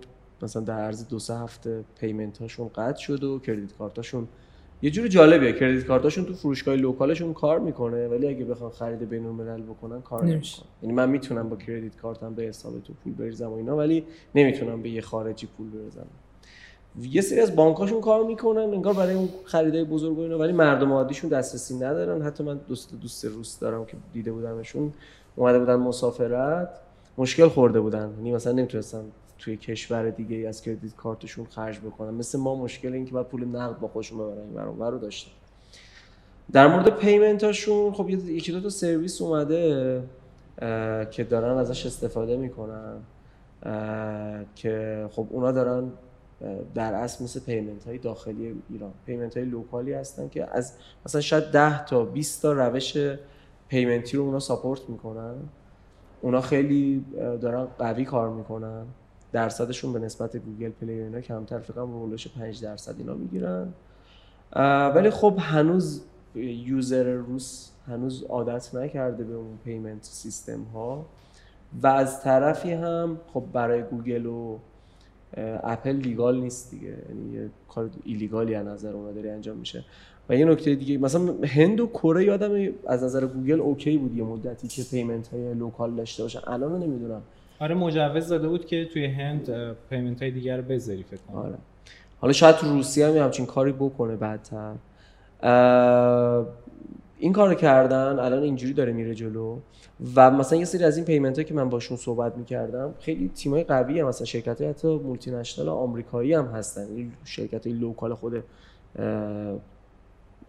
مثلا در عرض دو سه هفته پیمنت هاشون قطع شد و کردیت کارتاشون یه جوری جالبه، کردیت کارتاشون تو فروشگاه لوکالشون کار میکنه ولی اگه بخوام خرید بین‌الملل بکنن کار نمیشه. یعنی من میتونم با کردیت کارتم به حساب تو پول بریزم و اینا ولی نمیتونم به یه خارجی پول بریزم. یه سری از بانک‌هاشون کار میکنن انگار برای اون خریدای بزرگ و اینا ولی مردم عادیشون دسترسی ندارن. حتی من دوست دوست روس دارم که دیده بودمشون اومده بودن مسافرت مشکل خورده بودن، یعنی مثلا نمیتونستن توی کشور دیگه از کردیت کارتشون خرج بکنن، مثل ما مشکل این که بعد پول نقد با خودشون ببرن این برام رو داشتن. در مورد پیمنتاشون خب یکی دو تا سرویس اومده که دارن ازش استفاده میکنن که خب اونا دارن در اصل مثل پیمنت های داخلی ایران پیمنت های لوکالی هستن که از مثلا شاید ده تا بیست تا روش پیمنتی رو اونا ساپورت میکنن. اونا خیلی دارن قوی کار میکنن، درصدشون به نسبت گوگل پلی و اینا کمتر، فقط رولش پنج درصد اینا میگیرن. ولی خب هنوز یوزر روس هنوز عادت نکرده به اون پیمنت سیستم ها و از طرفی هم خب برای گوگل و اپل لیگال نیست دیگه، یعنی یه کار ایلیگالی از نظر اونا داره انجام میشه. و یه نکته دیگه مثلا هند و کره یادم از نظر گوگل اوکی بود یه مدتی که پیمنت های لوکال داشته باشن، الان نمیدونم. آره مجوز داده بود که توی هند پیمنت های دیگر رو بذاری فکر کنم. آره. حالا شاید تو روسیه هم همچین کاری بکنه بعدتر. این کارو کردن الان اینجوری داره میره جلو و مثلا یه سری از این پیمنت ها که من باشون صحبت میکردم خیلی تیمای قویه، مثلا شرکت های حتی مولتی نشنال آمریکایی هم هستن، شرکت های لوکال خود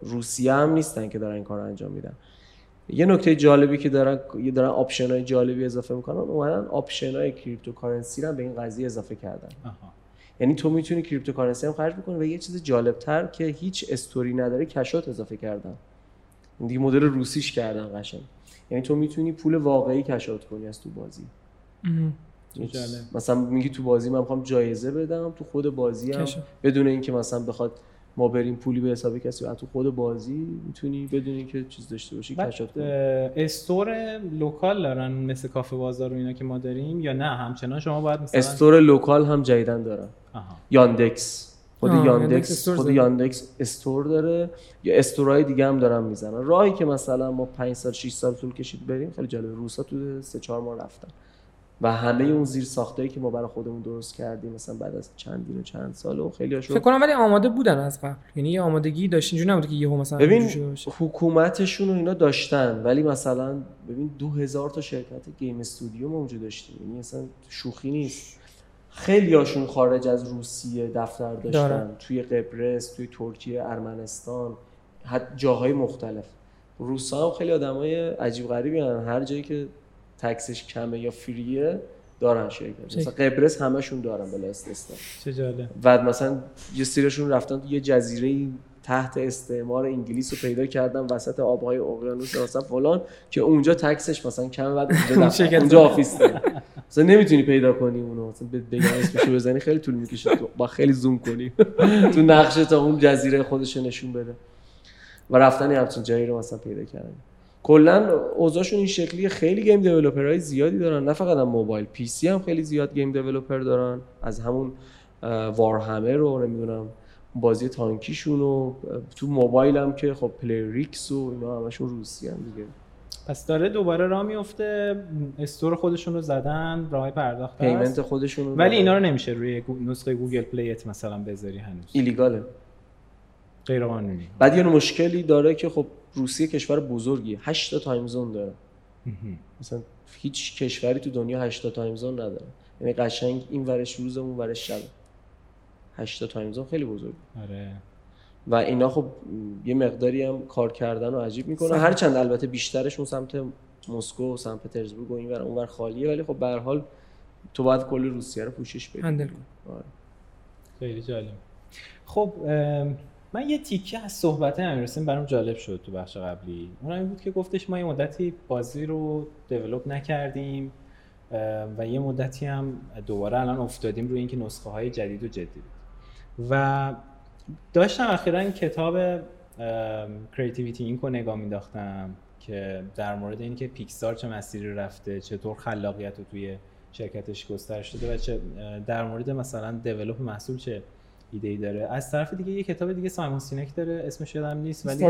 روسیه هم نیستن که دارن این کارو انجام میدن. یه نکته جالبی که دارن یه دارن آپشن های جالبی اضافه میکنن، اومدن آپشن های کریپتوکارنسی رو به این قضیه اضافه کردن. آها. یعنی تو میتونی کریپتوکارنسی هم خرج بکنی و یه چیز جالبتر که هیچ استوری نداره کشات اضافه کردن. این دیگه مدل روسیش کردن قشنگ، یعنی تو میتونی پول واقعی کشات کنی از تو بازی. مثلا میگی تو بازی من میخوام جایزه بدم، تو خود بازی هم کشف. بدون اینکه مثلا بخواد ما بریم پولی به حساب کسی و تو خود بازی میتونی بدون اینکه چیز داشته باشی کشات کنی. استور لوکال دارن مثل کافه بازار و اینا که ما داریم یا نه همچنان شما باید مثلا استور لوکال هم جدیدن دارن؟ آها. یاندکس خود آه. یاندکس خود یاندکس استور داره یا استورای دیگه هم دارن میزنن. راهی که مثلا ما پنج سال شش سال طول کشید بریم خیلی جالب، روسا تو سه چهار ماه رفتن و همه اون زیر ساختایی که ما برای خودمون درست کردیم مثلا بعد از چندین و چند سال و خیلی هاشون فکر کنم ولی آماده بودن از قبل، یعنی یه آمادگی داشتن، اینجوری نبود که یهو مثلا ببین حکومتشون و اینا داشتن ولی مثلا ببین دو هزار تا شرکت گیم استودیو ما اونجا داشتیم، یعنی مثلا شوخی نیست. خیلی هاشون خارج از روسیه دفتر داشتن دارم. توی قبرس، توی ترکیه، ارمنستان، حتی جاهای مختلف. روسا هم خیلی آدمای عجیب غریبی هستن، هر جایی که تکسش کمه یا فریه دارن شرکت. مثلا قبرس همشون دارن بلا استثنا. چه جالب. و مثلا یه سریشون رفتن تو یه جزیره تحت استعمار انگلیس رو پیدا کردن وسط آب‌های اقیانوس مثلا فلان که اونجا تکسش مثلا کمه بعد اونجا اونجا آفیس داره. مثلا نمیتونی پیدا کنی اونو، مثلا بگم اسمشو بزنی خیلی طول میکشه، با خیلی زوم کنی تو نقشه تا اون جزیره خودش نشون بده و رفتن همچین جایی رو مثلا پیدا کردن. کلا اوضاعشون این شکلیه، خیلی گیم دیولپرهای زیادی دارن، نه فقط هم موبایل، پی سی هم خیلی زیاد گیم دیولپر دارن، از همون وارهمر رو نمیدونم بازی تانکیشون و تو موبایل هم که خب پلی ریکس و اینا همشون روسی هم دیگه. پس داره دوباره راه میفته، استور خودشون رو زدن، راهی پرداخت پیمنت خودشون رو، ولی اینا رو نمیشه روی نسخه گوگل پلیت مثلا بذاری، هنوز ایلیگاله، غیر قانونی. بعد یه مشکلی داره که خب روسیه کشور بزرگی، هشت تا تایم زون داره. مثلا هیچ کشوری تو دنیا هشت تا تایم زون نداره، یعنی قشنگ این ورش روزمون ورش شب، هشت تا تایم زون خیلی بزرگه. آره. و اینا خب یه مقداری هم کار کردن رو عجیب میکنه، هرچند البته بیشترشون سمت مسکو و سمت پترزبورگ و اینور اونور خالیه، ولی خب به هر حال تو باید کل روسیه رو پوشش بدی، هندل کن. آره. خیلی جالب. خب من یه تیکه از صحبت امیرحسین برام جالب شد تو بخش قبلی، اون این بود که گفتش ما یه مدتی بازی رو دیولپ نکردیم و یه مدتی هم دوباره الان افتادیم روی اینکه نسخه های جدید و جدید و داشتم اخیراً کتاب کریتیویتی اینکو نگاه می‌انداختم که در مورد اینکه پیکسار چه مسیری رفته، چطور خلاقیت رو توی شرکتش گسترش داده و چه در مورد مثلا دیولپ محصول چه ایده‌ای داره. از طرف دیگه یه کتاب دیگه سایمون سینک داره، اسمش یادم نیست، ولی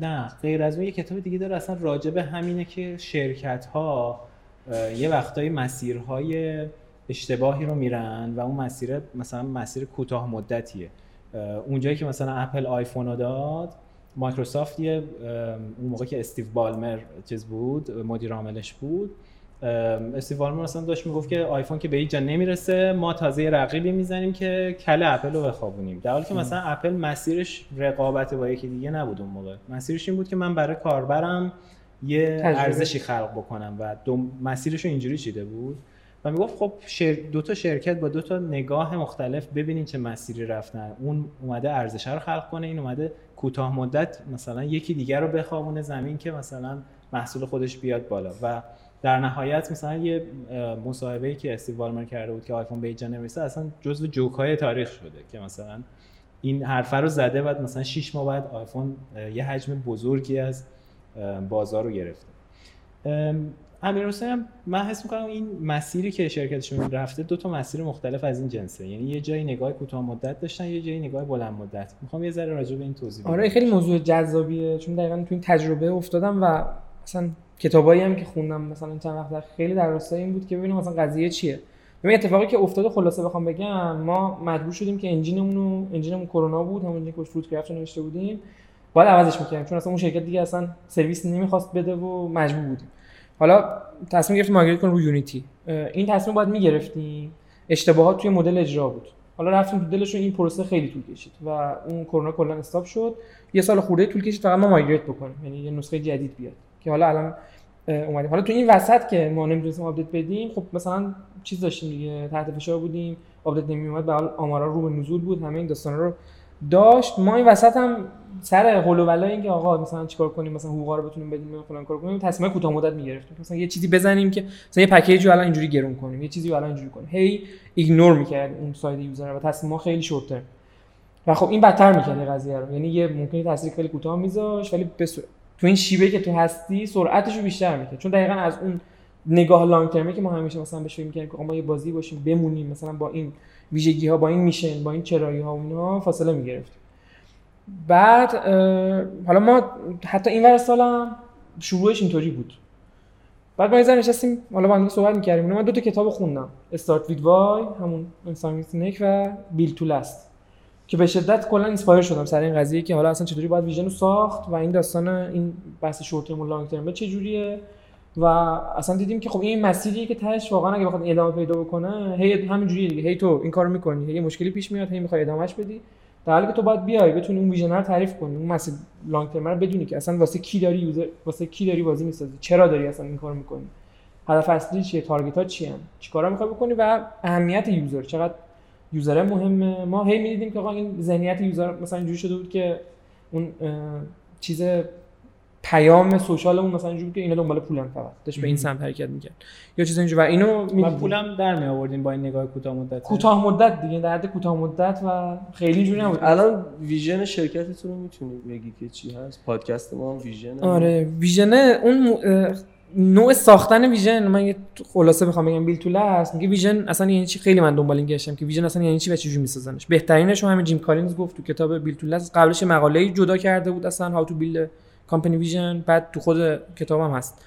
نه غیر از اون یه کتاب دیگه داره اصلا راجبه همینه که شرکت‌ها یه وقتایی مسیرهای اشتباهی رو میرن و اون مسیر مثلا مسیر کوتاه مدتیه. اونجایی که مثلا اپل آیفون رو داد، مایکروسافت یه اون موقع که استیو بالمر چیز بود، مدیر عاملش بود، استیو بالمر مثلا داشت میگفت که آیفون که به هیچ جا نمیرسه، ما تازه رقیبی میزنیم که کله اپل رو بخوابونیم، در حالی که مثلا اپل مسیرش رقابت با یکی دیگه نبود. اون موقع مسیرش این بود که من برای کاربرم یه ارزشی خلق بکنم و مسیرش رو اینجوری چیده بود و میگفت خب شر... دو تا شرکت با دو تا نگاه مختلف ببینین چه مسیری رفتن، اون اومده ارزش رو خلق کنه، این اومده کوتاه مدت مثلا یکی دیگر رو بخوابونه زمین که مثلا محصول خودش بیاد بالا. و در نهایت مثلا یه مصاحبه‌ای که استیو بالمر کرده بود که آیفون به جا نمیرسه اصلا جزو جوک‌های تاریخ شده که مثلا این حرفه رو زده بعد مثلا شش ماه بعد آیفون یه حجم بزرگی از بازار رو گرفته. امیرحسین هم من حس می‌کنم این مسیری که شرکتشون رفته دو تا مسیر مختلف از این جنسه، یعنی یه جایی نگاه کوتاه مدت داشتن، یه جایی نگاه بلند مدت. می‌خوام یه ذره راجع به این توضیح بدم. آره خیلی موضوع جذابیه، چون دقیقاً تو این تجربه افتادم و مثلا کتابایی هم که خوندم مثلا این چند وقت خیلی در راستای این بود که ببینم مثلا قضیه چیه. ببین اتفاقی که افتاده خلاصه بخوام بگم، ما مجبور شدیم که انجینمون انجینمون کرونا بود، همونجوری که فروت کرافت نوشته بودیم، باید عوضش می‌کردیم چون اصلا اون شرکت دیگه اصلا سرویس نمی‌خواست بده و مجبور بودیم. حالا تصمیم گرفتیم ماگریت کنیم روی یونیتی. این تصمیم باید می‌گرفتیم، اشتباهات توی مدل اجرا بود. حالا رفتیم تو دلشون، این پروسه خیلی طول کشید و اون کرونا کلا استاپ شد. یه سال خورده طول کشید فقط ما ماگریت بکنیم، یعنی یه نسخه جدید بیاد که حالا الان اومدیم. حالا تو این وسط که ما نمی‌تونستیم آپدیت بدیم، خب مثلا چیز داشتیم دیگه، تحت فشار بودیم، آپدیت نمی‌اومد، به حال آمارا رو به نزول بود، همه این داستانا رو داشت. ما این وسط هم سر هول و بلا اینکه آقا مثلا چیکار کنیم، مثلا حقوقا رو بتونیم بدیم، مثلا کار کنیم، تصمیم کوتاه مدت میگرفتیم، مثلا یه چیزی بزنیم که مثلا یه پکیج رو الان اینجوری گرون کنیم، یه چیزی رو الان اینجوری کنیم، هی ایگنور می‌کرد اون ساید یوزر و تصمیم ما خیلی شورت ترم و خب این بدتر می‌کرد قضیه رو، یعنی یه ممکنه تاثیر خیلی کوتاه میذاش ولی بس تو این شیبه که تو هستی سرعتش رو بیشتر می‌کنه، چون دقیقاً از اون نگاه لانگ ترمی که ما همیشه مثلا بهش فکر می‌کردیم که ما یه بازی باشیم بمونیم مثلا با این ویژگی‌ها، با این میشن، با این چرایی‌ها و اینا فاصله می‌گرفتیم. بعد حالا ما حتی اینور سالم شروعش اینطوری بود. بعد ما یه ذره نشستیم، حالا با هم صحبت می‌کردیم. من دو تا کتاب خوندم، استارت وید وای همون سایمون سینک و بیلت تو لست، که به شدت کلا اینسپایر شدم سر این قضیه که حالا اصلا چطوری باید ویژن رو ساخت و این داستان این بحث شورت ترم و لانگ ترم چجوریه. و اصلا دیدیم که خب این مسیریه که تهش واقعا اگه بخواد ادامه پیدا بکنه هی همینجوریه دیگه، هی تو این کارو می‌کنی، هی مشکلی پیش میاد، هی می‌خوای ادامهش بدی، در حالی که تو باید بیای بتونی اون ویژن رو تعریف کنی، اون مسیر لانگ ترم رو بدونی که اصلا واسه کی داری یوزر، واسه کی داری بازی می‌سازی، چرا داری اصلا این کارو می‌کنی، هدف اصلی چیه، تارگت‌ها چیه، چیکارا می‌خوای بکنی و اهمیت یوزر چقدر یوزر مهمه. ما هی می‌دیدیم که آقا این ذهنیت یوزر مثلا اینجوری شده بود که اون چیز پیام سوشالمون مثلا اینجوری که اینا دنبال پولن فقط، داشت به این سمت حرکت می‌کرد یا چیز اینجوری و اینو ما پولم در می آوردیم با این نگاه کوتاه مدت. کوتاه مدت دیگه، در حد کوتاه مدت و خیلی اینجوری نبود. الان ویژن شرکتتون رو می‌تونید بگی که چی هست؟ پادکست ما هم ویژن. آره ویژن اون نوع ساختن ویژن، من یه خلاصه بخوام بگم بیلت تو لست میگه ویژن اصلا یعنی چی، خیلی من دنبال این گشتم که ویژن اصلا یعنی چی و چجوری می‌سازنش. بهترینش همین جیم کالینز گفت تو کتاب بیلت تو لست، قبلش مقاله‌ای جدا کرده بود اصلا هاو تو بیلد کمپانی ویژن، بعد تو خود کتابم هست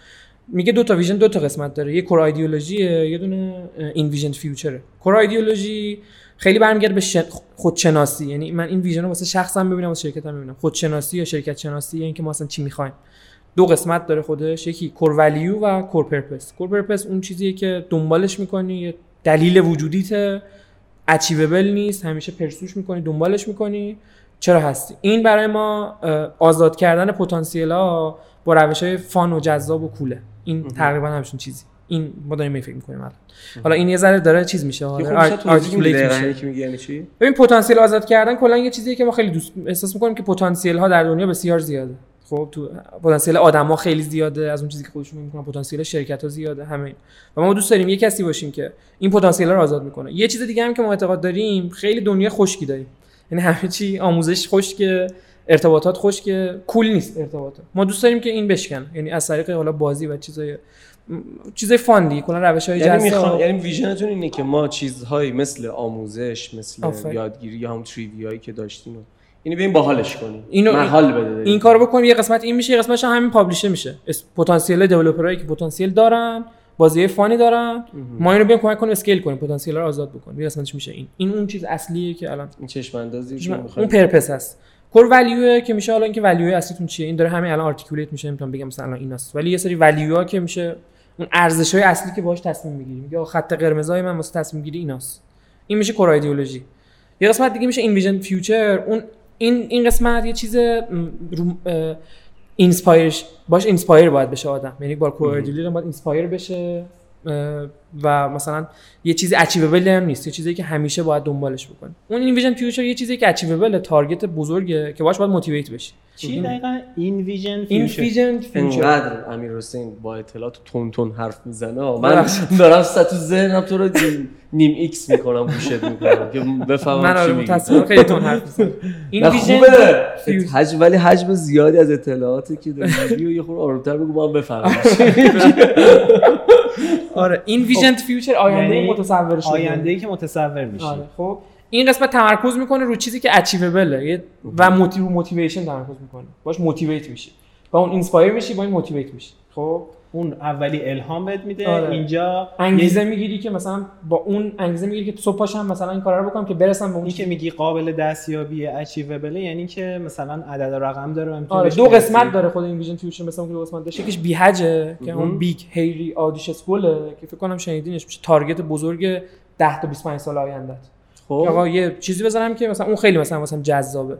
میگه دو تا ویژن دو تا قسمت داره، یه کور ایدئولوژیه، یه دونه این ویژن فیوچره. کور ایدئولوژی خیلی برمیگرده به خودشناسی، یعنی من این ویژن رو واسه شخصم ببینم واسه شرکتم ببینم، خودشناسی یا شرکت شناسی، یعنی اینکه ما اصلا چی می‌خوایم. دو قسمت داره خودش، یکی کور ولیو و کور پرپس. کور پرپس اون چیزیه که دنبالش می‌کنی، دلیل وجودیته، اچیوبل نیست، همیشه پرسوش می‌کنی، دنبالش می‌کنی، چرا هستی. این برای ما آزاد کردن پتانسیل‌ها با روش‌های فان و جذاب و کوله، این تقریبا همشون چیزی این ما داریم می فکر می‌کنیم الان. حالا این یه ذره داره چیز میشه، آرتیکولیت میشه که میگه یعنی چی. ببین پتانسیل آزاد کردن کلا یه چیزیه که ما خیلی دوست احساس می‌کنیم که پتانسیل‌ها در دنیا بسیار زیاده. خب تو پتانسیل آدم‌ها خیلی زیاده از اون چیزی که خودشون می‌کنن، پتانسیل شرکت‌ها زیاده، همین. و ما دوست داریم یه کسی باشیم که این پتانسیل‌ها رو آزاد می‌کنه. یه چیز دیگه هم که ما اعتقاد داریم، خیلی دنیا خشکی داریم، یعنی همه چی آموزش خشکه، ارتباطات خشکه، کول cool نیست ارتباطات. ما دوست داریم که این بشکنه، یعنی از طریق حالا بازی و چیزای چیزای فاندی کلا روش‌های جذاب. یعنی میخوام، یعنی ویژنتون اینه که ما چیزهایی مثل آموزش، مثل آفر. یادگیری یا هم تریویایی که داشتیم اینو ببین باحالش کنیم، اینو محال بده داریم. این کارو بکنیم، یه قسمت این میشه، یه قسمتش همین پابلیشه میشه. پتانسیل دیولپرایی که پتانسیل دارن، بازیای فانی دارن، ما اینو ببین کمک کنیم اسکیل کنیم، پتانسیل رو آزاد بکنیم. یه قسمتش میشه این. این اون چیز اصلیه که الان چشم‌اندازی که می‌خوایم. اون پرپس است. کور ولیو که میشه، حالا اینکه ولیو اصلیتون چیه؟ این داره همین الان آرتیکولیت میشه، نمیتونم بگم مثلا ایناست. ولی یه سری ولیوها که میشه اون ارزش‌های اصلی که باهاش تصمیم میگیریم. میگه خط قرمزای من واسه تصمیم گیری ایناست. این میشه کور ایدئولوژی. یه قسمت دیگه میشه این ویژن فیوچر. اون این این قسمت یه چیز اینسپایرش باش، اینسپایر باید بشه آدم. یعنی بار کور ایدئولوژی باید اینسپایر بشه و مثلا یه چیز اچیویبل هم نیست، یه چیزی که همیشه باید دنبالش بکنی. اون این ویژن فیوچر یه چیزی که اچیویبل، تارگت بزرگه که باش باید موتیویت بشی. چی دقیقاً این ویژن فیوچر؟ این ویژن فیوچر. انقدر امیرحسین با اطلاعات تون تون حرف میزنه من دارم سطح ذهنم تو رو نیم ایکس میکنم، گوشت میکنم که بفهمم چی میگی. من خیلی تون حرف میزنم. این ویژن حجم، ولی حجم زیادی از اطلاعاتی که داری یه خورده آروم‌تر بگو من بفهمم. آره این ویژن فیوچر آینده متصور شده، آینده‌ای که متصور میشه. آره خب این قسمت تمرکز میکنه رو چیزی که اچیویبله و موتیو موتیویشن تمرکز میکنه، باش موتیویت میشی، با اون اینسپایر میشی، با این موتیویت میشی. خب اون اولی الهام بهت میده. آره. اینجا انگیزه میگیری که مثلا با اون انگیزه میگیری که صبح پاشم مثلا این کارا رو بکنم که برسم به اون که میگی قابل دستیابی، اچیویبل، یعنی که مثلا عدد و رقم داره. آره دو قسمت داره خود این ویژن فیوچر، مثلا اون دو قسمت داشت، یکیش بی هجه که اون بیگ هیری آدیشس گله که فکر کنم شنیدینش، میشه تارگت بزرگ ده تا بیست و پنج سال آینده. خب آقا یه چیزی بزنم که مثلا اون خیلی مثلا مثلا جذابه.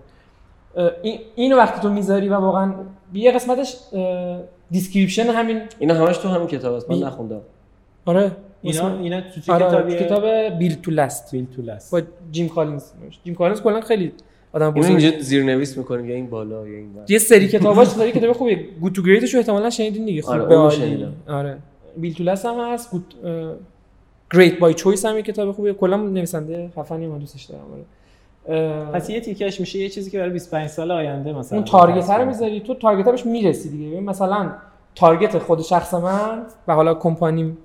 این اینو وقتی تو میذاری و واقعا یه قسمتش دیسکریپشن همین اینا همش تو همین کتاب است. من بی... نخوندم. آره اینا اینا تو چه آره. کتابیه؟ کتاب بیلت تو لست. بیلت تو لست با جیم کالینز. جیم کالینز کلا خیلی آدم بزرگه. اینجا زیرنویس می‌کنه یا این بالا یا این بالا. یه سری کتاباش داره که کتاب خوبه. گود تو گریتش رو احتمالاً شنیدین دیگه. خوب به عالی. آره بیلت تو لست هم هست. گود گریت بای چویس هم کتاب خوبه. کلا نویسنده خفنی من دوستش دارم. آره پس یه تیکش میشه یه چیزی که برای بیست و پنج سال آینده مثلا اون تارگت رو میذاری، تو تارگت بهش میرسی دیگه. مثلا تارگت خود شخص من و حالا کمپانی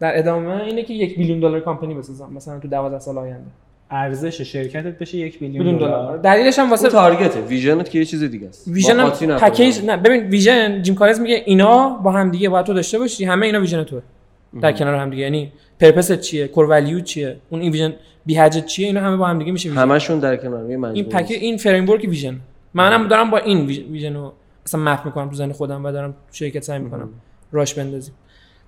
در ادامه اینه که یک بیلیون دلار کمپانی بسازم مثلا تو دوازده سال آینده. ارزش شرکتت بشه یک بیلیون دلار. دلیلش هم واسه تارگته، ویژنت که یه چیز دیگه است. ویژن پکیج نه، ببین ویژن جیم کالینز میگه اینا با هم دیگه باید تو داشته باشی، همه اینا ویژن توئه در کنار هم دیگه. یعنی پرپست چیه، کور ولیو چیه، اون این ویژن بی هجت چیه، اینا همه با هم دیگه میشه ویژن. همشون در کنار یه مجموعه. این پک این فریم ورک ویژن. منم دارم با این ویژنو مثلا مپ میکنم تو ذهن خودم و دارم شرکت سعی میکنم راش بندازیم.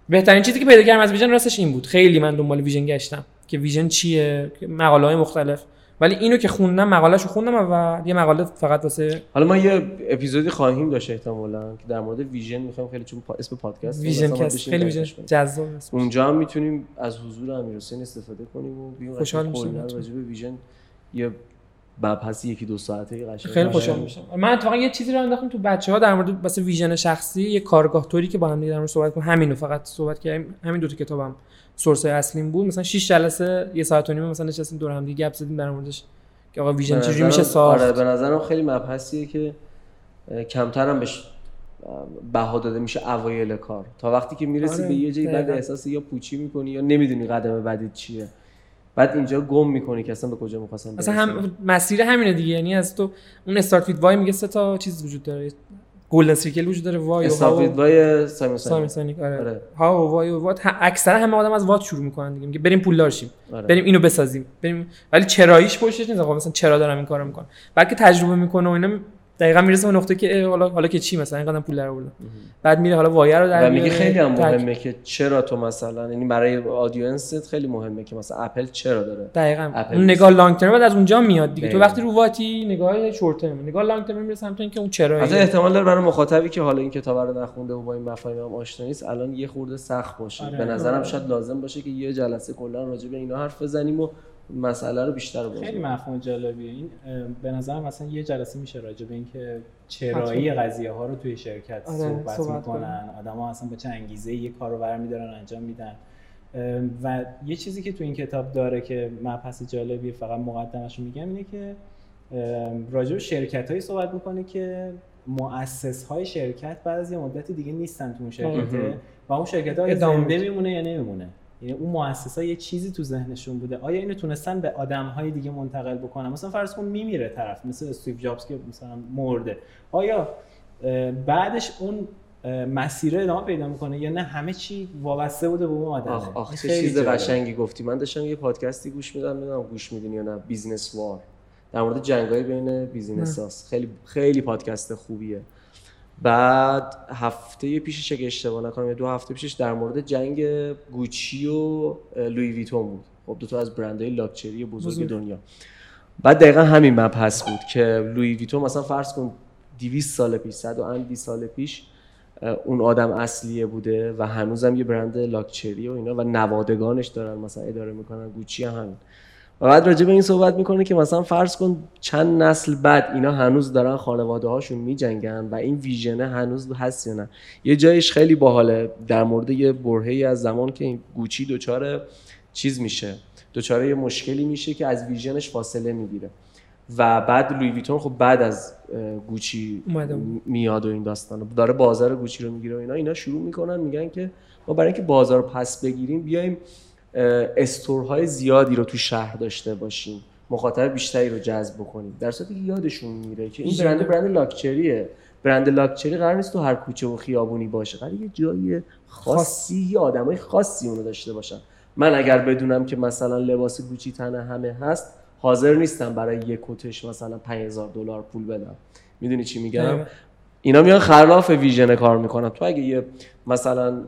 بهترین چیزی که پیدا کردم از ویژن راستش این بود. خیلی من دنبال ویژن گشتم که ویژن چیه، مقاله‌های مختلف. ولی اینو که خوندم، مقاله‌شو خوندم و یه مقاله فقط واسه حالا ما یه اپیزودی خواهیم داشت احتمالاً که در مورد ویژن می‌خوایم، خیلی چون اسم پادکست ویژن کست خیلی ویژن جذاب است. اونجا هم میتونیم از حضور امیرحسین استفاده کنیم و بیایم کلا راجع به ویژن یه مبحثی یکی دو ساعته قشنگ. خیلی خوشحال میشم. من اتفاقا یه چیزی رو انداختم تو بچه‌ها در مورد واسه ویژن شخصی، یه کارگاه طوری که با هم دیگه در مورد صحبت کنیم. همینو فقط صحبت کردیم. همین دو تا کتابم سورس اصلیم بود. مثلا شش جلسه یه ساعت و نیم مثلا نشستیم دور هم دیگه گپ زدیم در موردش که آقا ویژن چجوری میشه ساخت. آره به نظرم خیلی مبحثیه که کمتر هم بهش بها داده میشه اوایل کار، تا وقتی که میرسی آره، به یه جایی بعد احساس یا پوچی میکنی یا نمیدونی قدم بعدی چیه، بعد اینجا گم میکنی که اصلا به کجا می‌خواستم برسم. اصلا هم مسیر همینه دیگه. یعنی از تو اون استارت وید وای میگه سه تا چیز وجود داره، گولدن سیکل وجود داره، وای و استاپید وای سایمون سینک. آره ها وای و وات. اکثرا همه آدم از وات شروع میکنن دیگه، میگه بریم پولدار شیم، آره. بریم اینو بسازیم، بریم، ولی چراییش پشتش نیست. آقا مثلا چرا دارم این کارو میکنم، بلکه تجربه میکنه و اینا دقیقاً میرسه به نقطه که حالا حالا که چی مثلا اینقدر پول در آوردم، بعد میره حالا وای رو در میاره. و میگه خیلی هم مهمه که چرا تو مثلا، یعنی برای آدینست خیلی مهمه که مثلا اپل چرا داره. دقیقاً اون نگاه لانگ ترم بعد از اونجا میاد دیگه. تو وقتی رو واتی نگاه شورت ترم، نگاه لانگ ترم میرسه سمت اینکه اون چرا. حتی احتمال داره برای مخاطبی که حالا این کتاب رو نخونده و با این مفاهیم هم آشنا نیست الان یه خورده سخت باشه. آره به نظرم شاید لازم باشه که یه جلسه کلا راجع به اینا حرف بزنیم و مسئله رو بیشتر بگو. خیلی مفهوم جالبیه این. به نظرم مثلا یه جلسه میشه راجع به اینکه چرایی قضیه ها رو توی شرکت آره، صحبت, صحبت میکنن، آدما اصلا با چه انگیزه یه کارو برمی‌دارن انجام میدن. و یه چیزی که تو این کتاب داره که مبحث جالبیه، فقط مقدمه‌شو میگم، اینه که راجع به شرکت‌هایی صحبت میکنه که مؤسس‌های شرکت بعد از یه مدت دیگه نیستن تو اون شرکته و اون شرکت‌ها زنده میمونه یا نمیمونه. یعنی اون مؤسسا یه چیزی تو ذهنشون بوده، آیا اینو تونستن به آدم‌های دیگه منتقل بکنن؟ مثلا فرض کن میمیره طرف، مثل استیو جابز که مثلا مرده، آیا بعدش اون مسیر ادامه پیدا میکنه یا نه همه چی وابسته بوده به اون آدمه؟ آخ آخ چه چیز قشنگی گفتی. من داشتم یه پادکستی گوش میدادم، نمیدونم گوش میدین یا نه، بیزنس وار، در مورد جنگ‌های بین بیزینس‌هاست. خیلی خیلی پادکست خوبیه. بعد هفته پیشش اگه اشتباه نکنم دو هفته پیشش در مورد جنگ گوچی و لویی ویتون بود. خب دو تا از برندهای لاکچری بزرگ, بزرگ دنیا. بعد دقیقاً همین مبحث بود که لویی ویتون مثلا فرض کن دویست سال پیش، صد و بیست سال پیش اون آدم اصلیه بوده و هنوزم یه برند لاکچری و اینا و نوادگانش دارن مثلا اداره میکنن. گوچی همین. و بعد راجع به این صحبت میکنه که مثلا فرض کن چند نسل بعد اینا هنوز دارن خانواده هاشون میجنگن و این ویژنه هنوز هست یا نه. یه جایش خیلی باحاله در مورد یه برهه‌ای از زمان که این گوچی دوچاره چیز میشه، دوچاره یه مشکلی میشه که از ویژنش فاصله میگیره و بعد لویی ویتون خب بعد از گوچی میاد و این داستان داره بازار گوچی رو میگیره و اینا اینا شروع میکنن میگن که ما برای اینکه بازار پس بگیریم بیایم استورهای زیادی رو تو شهر داشته باشیم، مخاطب بیشتری رو جذب بکنیم، در صورتی که یادشون میره که این برند برند لاکچریه. برند لاکچری قرار نیست تو هر کوچه و خیابونی باشه، قراره یه جای خاصی، آدمای خاصی اونو داشته باشن. من اگر بدونم که مثلا لباس گوچی تن همه هست، حاضر نیستم برای یک کتش مثلا پنج هزار دلار پول بدم. میدونی چی میگم؟ اینا میان خلاف ویژن کار میکنن. تو اگه یه مثلا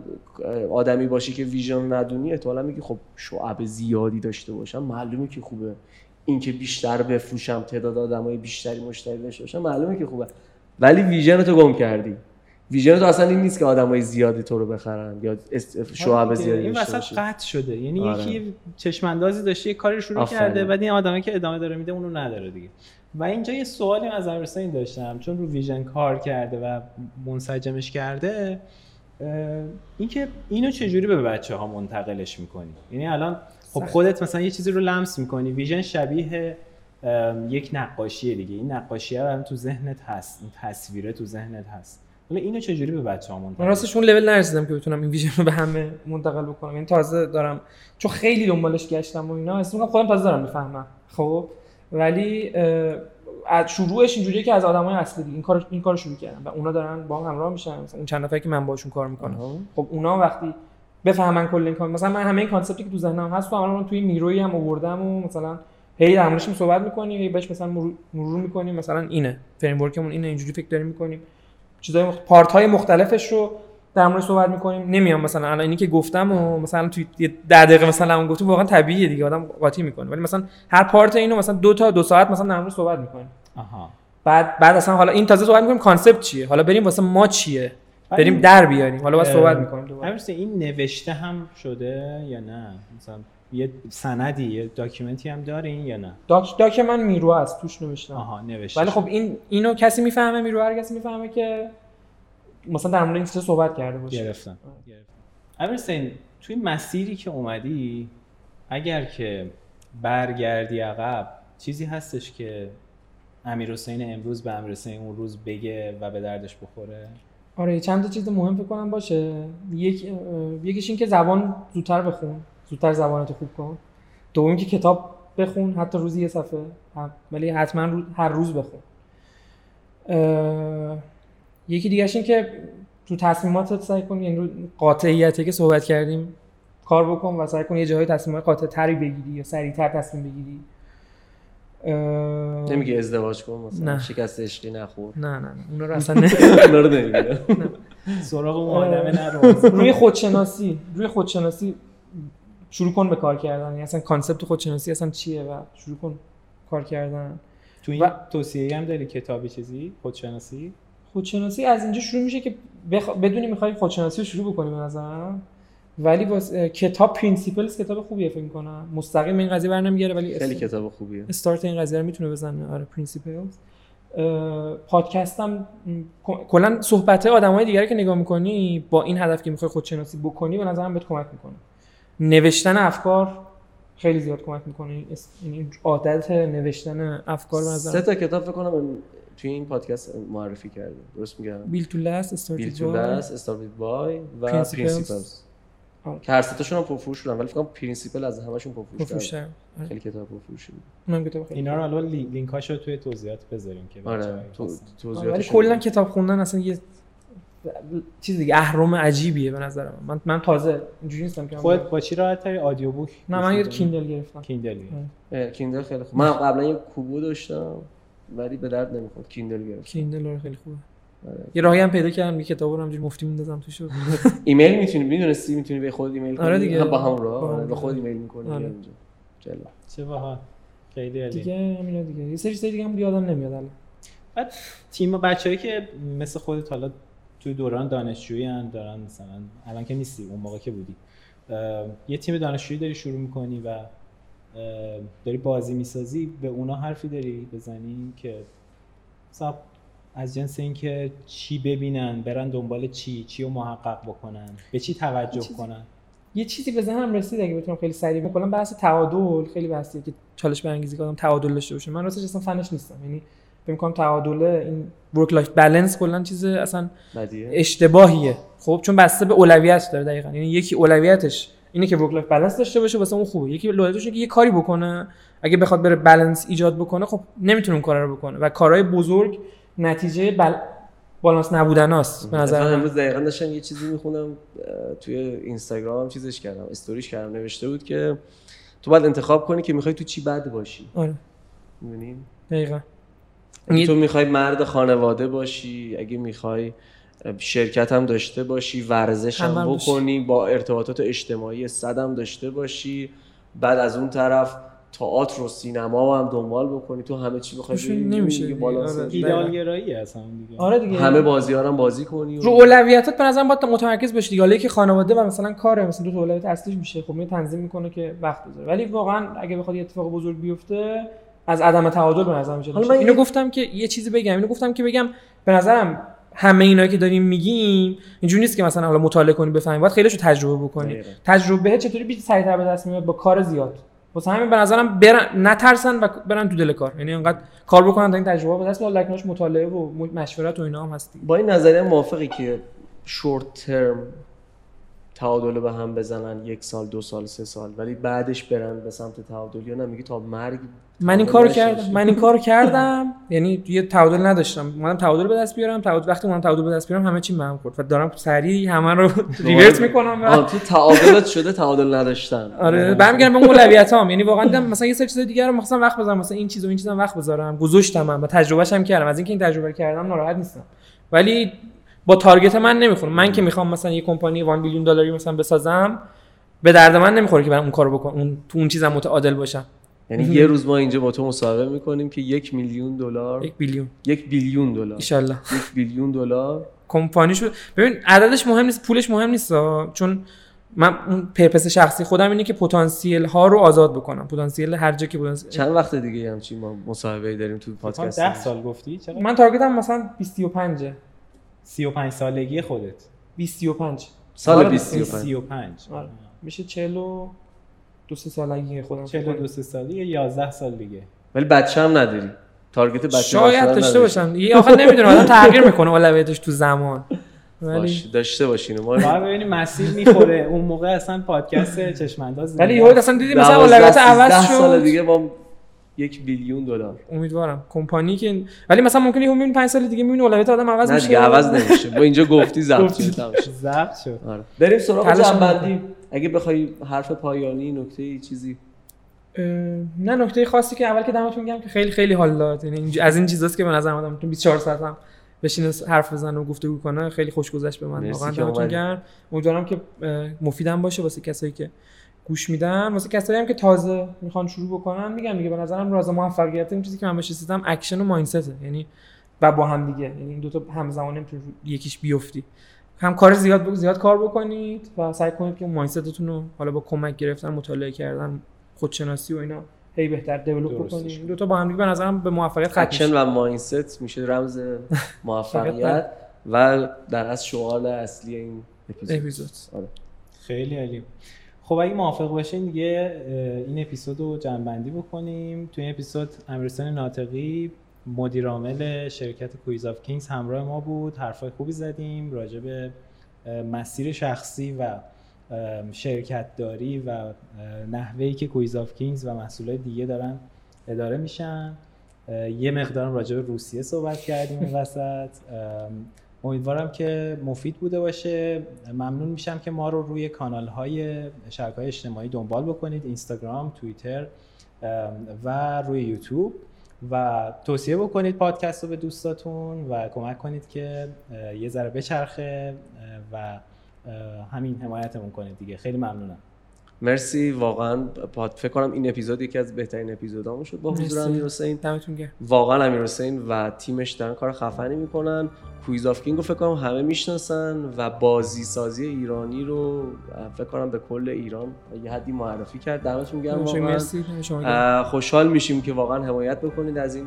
آدمی باشی که ویژن ندونی، احتمالاً میگی خب شعب زیادی داشته باشم معلومه که خوبه، این که بیشتر بفروشم، تعداد آدمای بیشتری مشتری داشته باشم معلومه که خوبه، ولی ویژن تو گم کردی. ویژن تو اصلا این نیست که آدمای زیادی تو رو بخرن یا شعب زیادی این وسط قطع شده. یعنی آره. یکی چشم اندازی داشته، یه کاری شروع آفره. کرده، بعد این آدمی که ادامه داره میده اونو نداره دیگه. و اینجا یه سوالی از امیرحسین داشتم، چون رو ویژن کار کرده و منسجمش کرده، اینکه اینو چجوری به بچه‌ها منتقلش می‌کنی؟ یعنی الان خب خودت مثلا یه چیزی رو لمس می‌کنی، ویژن شبیه یک نقاشیه دیگه، این نقاشیه هم تو ذهنت هست، این تصویره تو ذهنت هست، ولی اینو چجوری به بچه‌ها منتقل می‌کنی؟ من راستش اون لول نرسیدم که بتونم این ویژن رو به همه منتقل بکنم. یعنی تازه دارم، چون خیلی دنبالش گشتم و اینا، اصلا می‌گم خودم تازه دارم می‌فهمم. خب ولی از شروعش اینجوریه که از آدمای اصلی این کارو این کارو شروع کردن و اونا دارن با هم همراه میشن. مثلا اون چند نفری که من باشون کار میکنم، خب اونا وقتی بفهمن کل این کار، مثلا من همه این کانسپتی که تو ذهنم هست تو الان توی میروی هم آوردم و مثلا هی در موردش صحبت میکنیم، هی بهش مثلا مرور میکنیم، مثلا اینه فریم ورکمون، اینه اینجوری فکر داریم میکنیم، چیزای مخت... پارت های مختلفش رو در موردش صحبت میکنیم. نمیام مثلا الان اینی که گفتم و مثلا توی ده دقیقه مثلا اون گفتم واقعا طبیعیه دیگه، آدم قاطی میکنه، ولی مثلا هر پارت اینو مثلا دو تا دو ساعت مثلا در موردش صحبت میکنیم. آها. بعد بعد اصلا حالا این تازه صحبت میکنیم کانسپت چیه، حالا بریم واسه ما چیه، بریم در بیاریم، حالا واسه صحبت میکنیم دوباره. مثلا این نوشته هم شده یا نه؟ مثلا یه سندی، یه داکیومنتی هم دارین یا نه؟ داک داک من میرو است توش نوشتم. آها نوشته. ولی خب این اینو کسی میفهمه، میرو هر کسی میفهمه که مثلا در مورد این چیزا صحبت کرده باشه. گرفتم. امیرحسین، توی مسیری که اومدی اگر که برگردی عقب، چیزی هستش که امیرحسین امروز به امیرحسین اون روز بگه و به دردش بخوره؟ آره، چند تا چیز مهم فکر کنم باشه. یک یکیش این که زبان زودتر بخون، زودتر زبانتو خوب کن. دوم که کتاب بخون، حتی روزی یه صفحه، ولی حتما رو... هر روز بخون. اه... یکی دیگه‌ش این که تو تصمیماتت سعی کن، یعنی رو قاطعیتی که صحبت کردیم کار بکن و سعی کن یه جاهای تصمیمات قاطع‌تری بگیری یا سریع‌تر تصمیم بگیری. اه... نمیگه ازدواج کن مثلا، شکست عشقی نخور. نه نه نه، اونا رو اصلا اونا رو نمیگه. سراغ معالمه نرو. روی خودشناسی، روی خودشناسی شروع کن به کار کردن. یعنی اصلا کانسپت خودشناسی اصلا چیه و شروع کن کار کردن. تو این توصیه‌ای هم داری کتابی چیزی خودشناسی؟ خودشناسی از اینجا شروع میشه که بخ... بدونی میخوای خودشناسی رو شروع بکنی به نظرم. ولی باز... کتاب پرینسیپلز کتاب خوبیه فکر کنم. مستقیم این قضیه برنامه میگیره ولی خیلی است... کتاب خوبیه. استارت این قضیه رو میتونه بزنه. آره پرینسیپلز. اه... پادکستم کلا صحبت‌های آدمای دیگه رو که نگاه میکنی با این هدف که میخوای خودشناسی بکنی به نظرم بهت کمک میکنه. نوشتن افکار خیلی زیاد کمک میکنه. این عادت نوشتن افکار به نظرم. سه تا کتاب فکر کنم توی این پادکست معرفی کردیم. درست میگم؟ بیلت تو لست، استارت تو لست، استارت بای و پرینسیپلز. که هر سه تاشون پرفروش شدن، ولی فکر کنم پرینسیپل از همه‌شون پرفروش شد. خیلی کتاب پرفروش شد. اونم کتاب خیلی. اینا رو الان لینکاشو توی توضیحات بذاریم که آره تو توضیحات. ولی کلا کتاب خوندن اصلا یه چیز دیگه اهرم عجیبیه به نظر من. من من تازه اینجوری نیستم که خودت با چی راحت‌تری آدیو بوک؟ نه من یه کیندل گرفتم. کیندل. کیندل خیلی خوب. من قبلا یه کوبو داشتم ولی به درد نمیخورد. کیندل گرفتم. کیندل خیلی خوبه. یه راهی هم پیدا کردم، یه کتابو رو همینجوری مفتی میندازم توش. ایمیل میتونی میدونستی میتونی به خودت ایمیل کنی. با هم راه به خودت ایمیل می‌کنی اونجا. چلا. چه باحال. خیلی عالی. دیگه همینا دیگه. یه سری چیزا دیگه هم یادم نمیاد الان. بعد تیم بچه‌ای که مثل خودت حالا تو دوران دانشجویی هم دارن، مثلا الان که نیستی اون موقع که بودی، یه تیم دانشجویی داری شروع میکنی و داری بازی میسازی، به اونا حرفی داری بزنی که مثلا از جنس این که چی ببینن، برن دنبال چی، چی رو محقق بکنن، به چی توجه چیز... کنن؟ یه چیزی به ذهنم رسید اگه بتونم خیلی سریع بگم. کلا بحث تعادل خیلی بحثیه که چالش برانگیزی کردم تعادل داشته باشه. من راستش اصلا فنش نیستم، یعنی فکر می‌کنم تعادل این ورک لایف بالانس کلا چیز اصلا بدیه. اشتباهیه. خب چون بسته به اولویت داره دقیقاً، یعنی یکی اولویتش اینه که ورک لایف بالانس داشته باشه واسه اون خوبه، یکی اولویتش اینه که یه کاری بکنه، اگه بخواد بره بالانس ایجاد بکنه خب نمیتونه اون کارا رو بکنه و کارهای بزرگ نتیجه بل... بالانس نبودناست به نظر من. امروز دقیقاً داشتم یه چیزی می‌خوندم توی اینستاگرام، چیزش کردم، استوریش کردم، نوشته بود که تو باید انتخاب کنی که می‌خوای تو چی بد باشی. آره می‌بینید دقیقاً. اگه تو میخوای مرد خانواده باشی، اگه میخوای شرکت هم داشته باشی، ورزش هم بکنی، با ارتباطات اجتماعی صدم داشته باشی، بعد از اون طرف تئاتر و سینما هم دنبال بکنی، تو همه چی بخوای نمیشه. بالانس ایدئال گرایی اصلا دیگه. آره دیگه، همه بازی‌ها هم بازی کنی و رو اولویتات به نظرم باید متمرکز بشی دیگه. که خانواده و مثلا کاره، مثلا دو تا اولویت اصلیش میشه، خب می تنظیم میکنه که وقت بذاره، ولی واقعا اگه بخواد یه اتفاق بزرگ بیفته از عدم تعادل به نظرم میاد. من اینو گفتم که یه چیزی بگم، اینو گفتم که بگم به نظرم همه اینا که داریم میگیم اینجوری نیست که مثلا حالا مطالعه کنی بفهمی، باید خیلیشو تجربه بکنی. دایره. تجربه چطوری بیشتر سریعتر به دست میاد؟ با کار زیاد. واسه همین به نظرم برن نترسن و برن تو دل کار، یعنی انقدر کار بکنن تا این تجربه به دست بیاد. لکناش مطالعه و مشورت و اینا هم هست. با این نظریه موافقی که شورت ترم تعادل به هم بزنن، یک سال، دو سال، سه سال، ولی بعدش برن به سمت تعادل؟ یا نه میگی تا مرگ؟ من این کارو کردم، من این کارو کردم یعنی یه تعادل نداشتم، اومدم تعادل به دست بیارم، تعادل وقتی اومدم تعادل به دست بیارم همه چی بهم خورد و دارم سریع همه رو ریورس میکنم. آره تو تعادلت شده تعادل نداشتم. آره برمیگردم به اون اولویتام، یعنی واقعا دیدم مثلا یه سری چیزای دیگه رو مثلا وقت بذارم، مثلا این چیزو این چیزام وقت بذارم، گذاشتمم و تجربهش هم کردم. از اینکه این تجربه کردم ناراحت نیستم، ولی با تارگت من نمیخوره. من که میخوام مثلا یه کمپانی یک بیلیون دلاری مثلا بسازم، به درد من نمیخوره که من اون کارو بکنم، اون تو اون چیزام متعادل باشم. یعنی یه روز ما اینجا با تو مسابقه میکنیم که یک میلیون دلار، یک بیلیون، یک بیلیون دلار ان شاء الله، یک بیلیون دلار کمپانیشو ببین. عددش مهم نیست، پولش مهم نیست، چون من اون پرپس شخصی خودم اینه که پتانسیل ها رو آزاد بکنم، پتانسیل هر جا که پتانسیل. چند وقت دیگه همچین ما مصاحبه‌ای داریم تو پادکست؟ ده سال گفتی چرا؟ من تارگتم مثلا بیست و پنج سی و پنج سالگی خودت. بیست و پنج سال بیست و پنج آره میشه چهل و دو سالگی خودم. چهل و دو سالگی یا یازده سال دیگه. ولی بچه هم نداری، تارگت بچه شاید داشته باشم یه آخر نمیدونم آدم تغییر میکنه اولویتش تو زمان. باشه داشته باشین ما ببینیم مسیر میخوره. اون موقع اصلا پادکست چشم انداز، ولی یهو اصلا دیدی مثلا اولویت عوض شد. ده سال دیگه با یک بیلیون دلار امیدوارم کمپانی که، ولی مثلا ممکنه یهو ببین پنج سال دیگه ببین اولویت آدم عوض میشه. نه عوض نمیشه، با اینجا گفتی ضبط شد، ضبط شد. آره بریم سراغ جنبندی. اگه بخوای حرف پایانی، نکته چیزی؟ نه نکته خاصی که اول که دمتون میگم که خیلی خیلی حال داد، یعنی از این چیزاست که به نظر من میتونم بیست و چهار ساعت هم بشینه حرف بزنه و گفتگو کنه. خیلی خوش گذشت به من، واقعا دمتون گرم. امیدوارم که مفیدم باشه واسه کسایی که گوش میدن، واسه کسایی هم که تازه میخوان شروع بکنن. میگم دیگه به نظرم راز موفقیت این چیزی که من بهش رسیدم اکشن و مایندسته، یعنی و با هم دیگه، یعنی این دو تا همزمان نمیتونی یکیش بیفتی. هم کار زیاد زیاد کار بکنید و سعی کنید که مایندستتون رو حالا با کمک گرفتن، مطالعه کردن، خودشناسی و اینا هی بهتر دیولپ بکنید. دو تا با هم دیگه به نظرم به موفقیت ختم میشه. اکشن و مایندست میشه رمز موفقیت و در اصل شعار اصلی این اپیزود. آره خیلی عالی. خب اگه موافق باشین دیگه این اپیزودو جمع‌بندی بکنیم. تو این اپیزود امیرحسین ناطقی مدیر عامل شرکت کوییز آف کینگز همراه ما بود. حرفای خوبی زدیم راجع به مسیر شخصی و شرکت داری و نحوهی که کوییز آف کینگز و مسئولای دیگه دارن اداره میشن. یه مقدارم راجع به روسیه صحبت کردیم این وسط. امیدوارم که مفید بوده باشه. ممنون میشم که ما رو روی کانال‌های شبکه‌های اجتماعی دنبال بکنید، اینستاگرام، توییتر و روی یوتیوب، و توصیه بکنید پادکست رو به دوستاتون و کمک کنید که یه ذره بچرخه و همین حمایتمون کنید دیگه. خیلی ممنونم. مرسی واقعا. فکر کنم این اپیزود یکی از بهترین اپیزودامون شد با حضور امیرحسین. دمتون گرم. واقعا امیرحسین و تیمش دارن کار خفنی میکنن. کوییز آف کینگ رو فکر کنم همه میشناسن و بازی سازی ایرانی رو فکر کنم به کل ایران یه حدی معرفی کرد. دمتون گرم واقعا. مرسی. خوشحال میشیم که واقعا حمایت بکنید، از این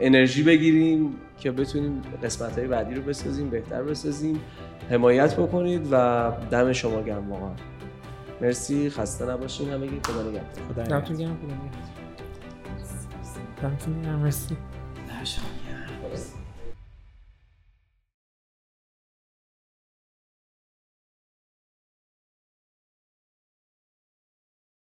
انرژی بگیریم که بتونیم قسمت‌های بعدی رو بسازیم، بهتر بسازیم. حمایت بکنید و دم شما گرم واقعا. مرسی، خسته نباشین همگی. خدا نگهدار. خدا نگهدار. دمتون گرم. خدا نگهدار. دمتون گرم. مرسی. دمتون گرم. مرسی.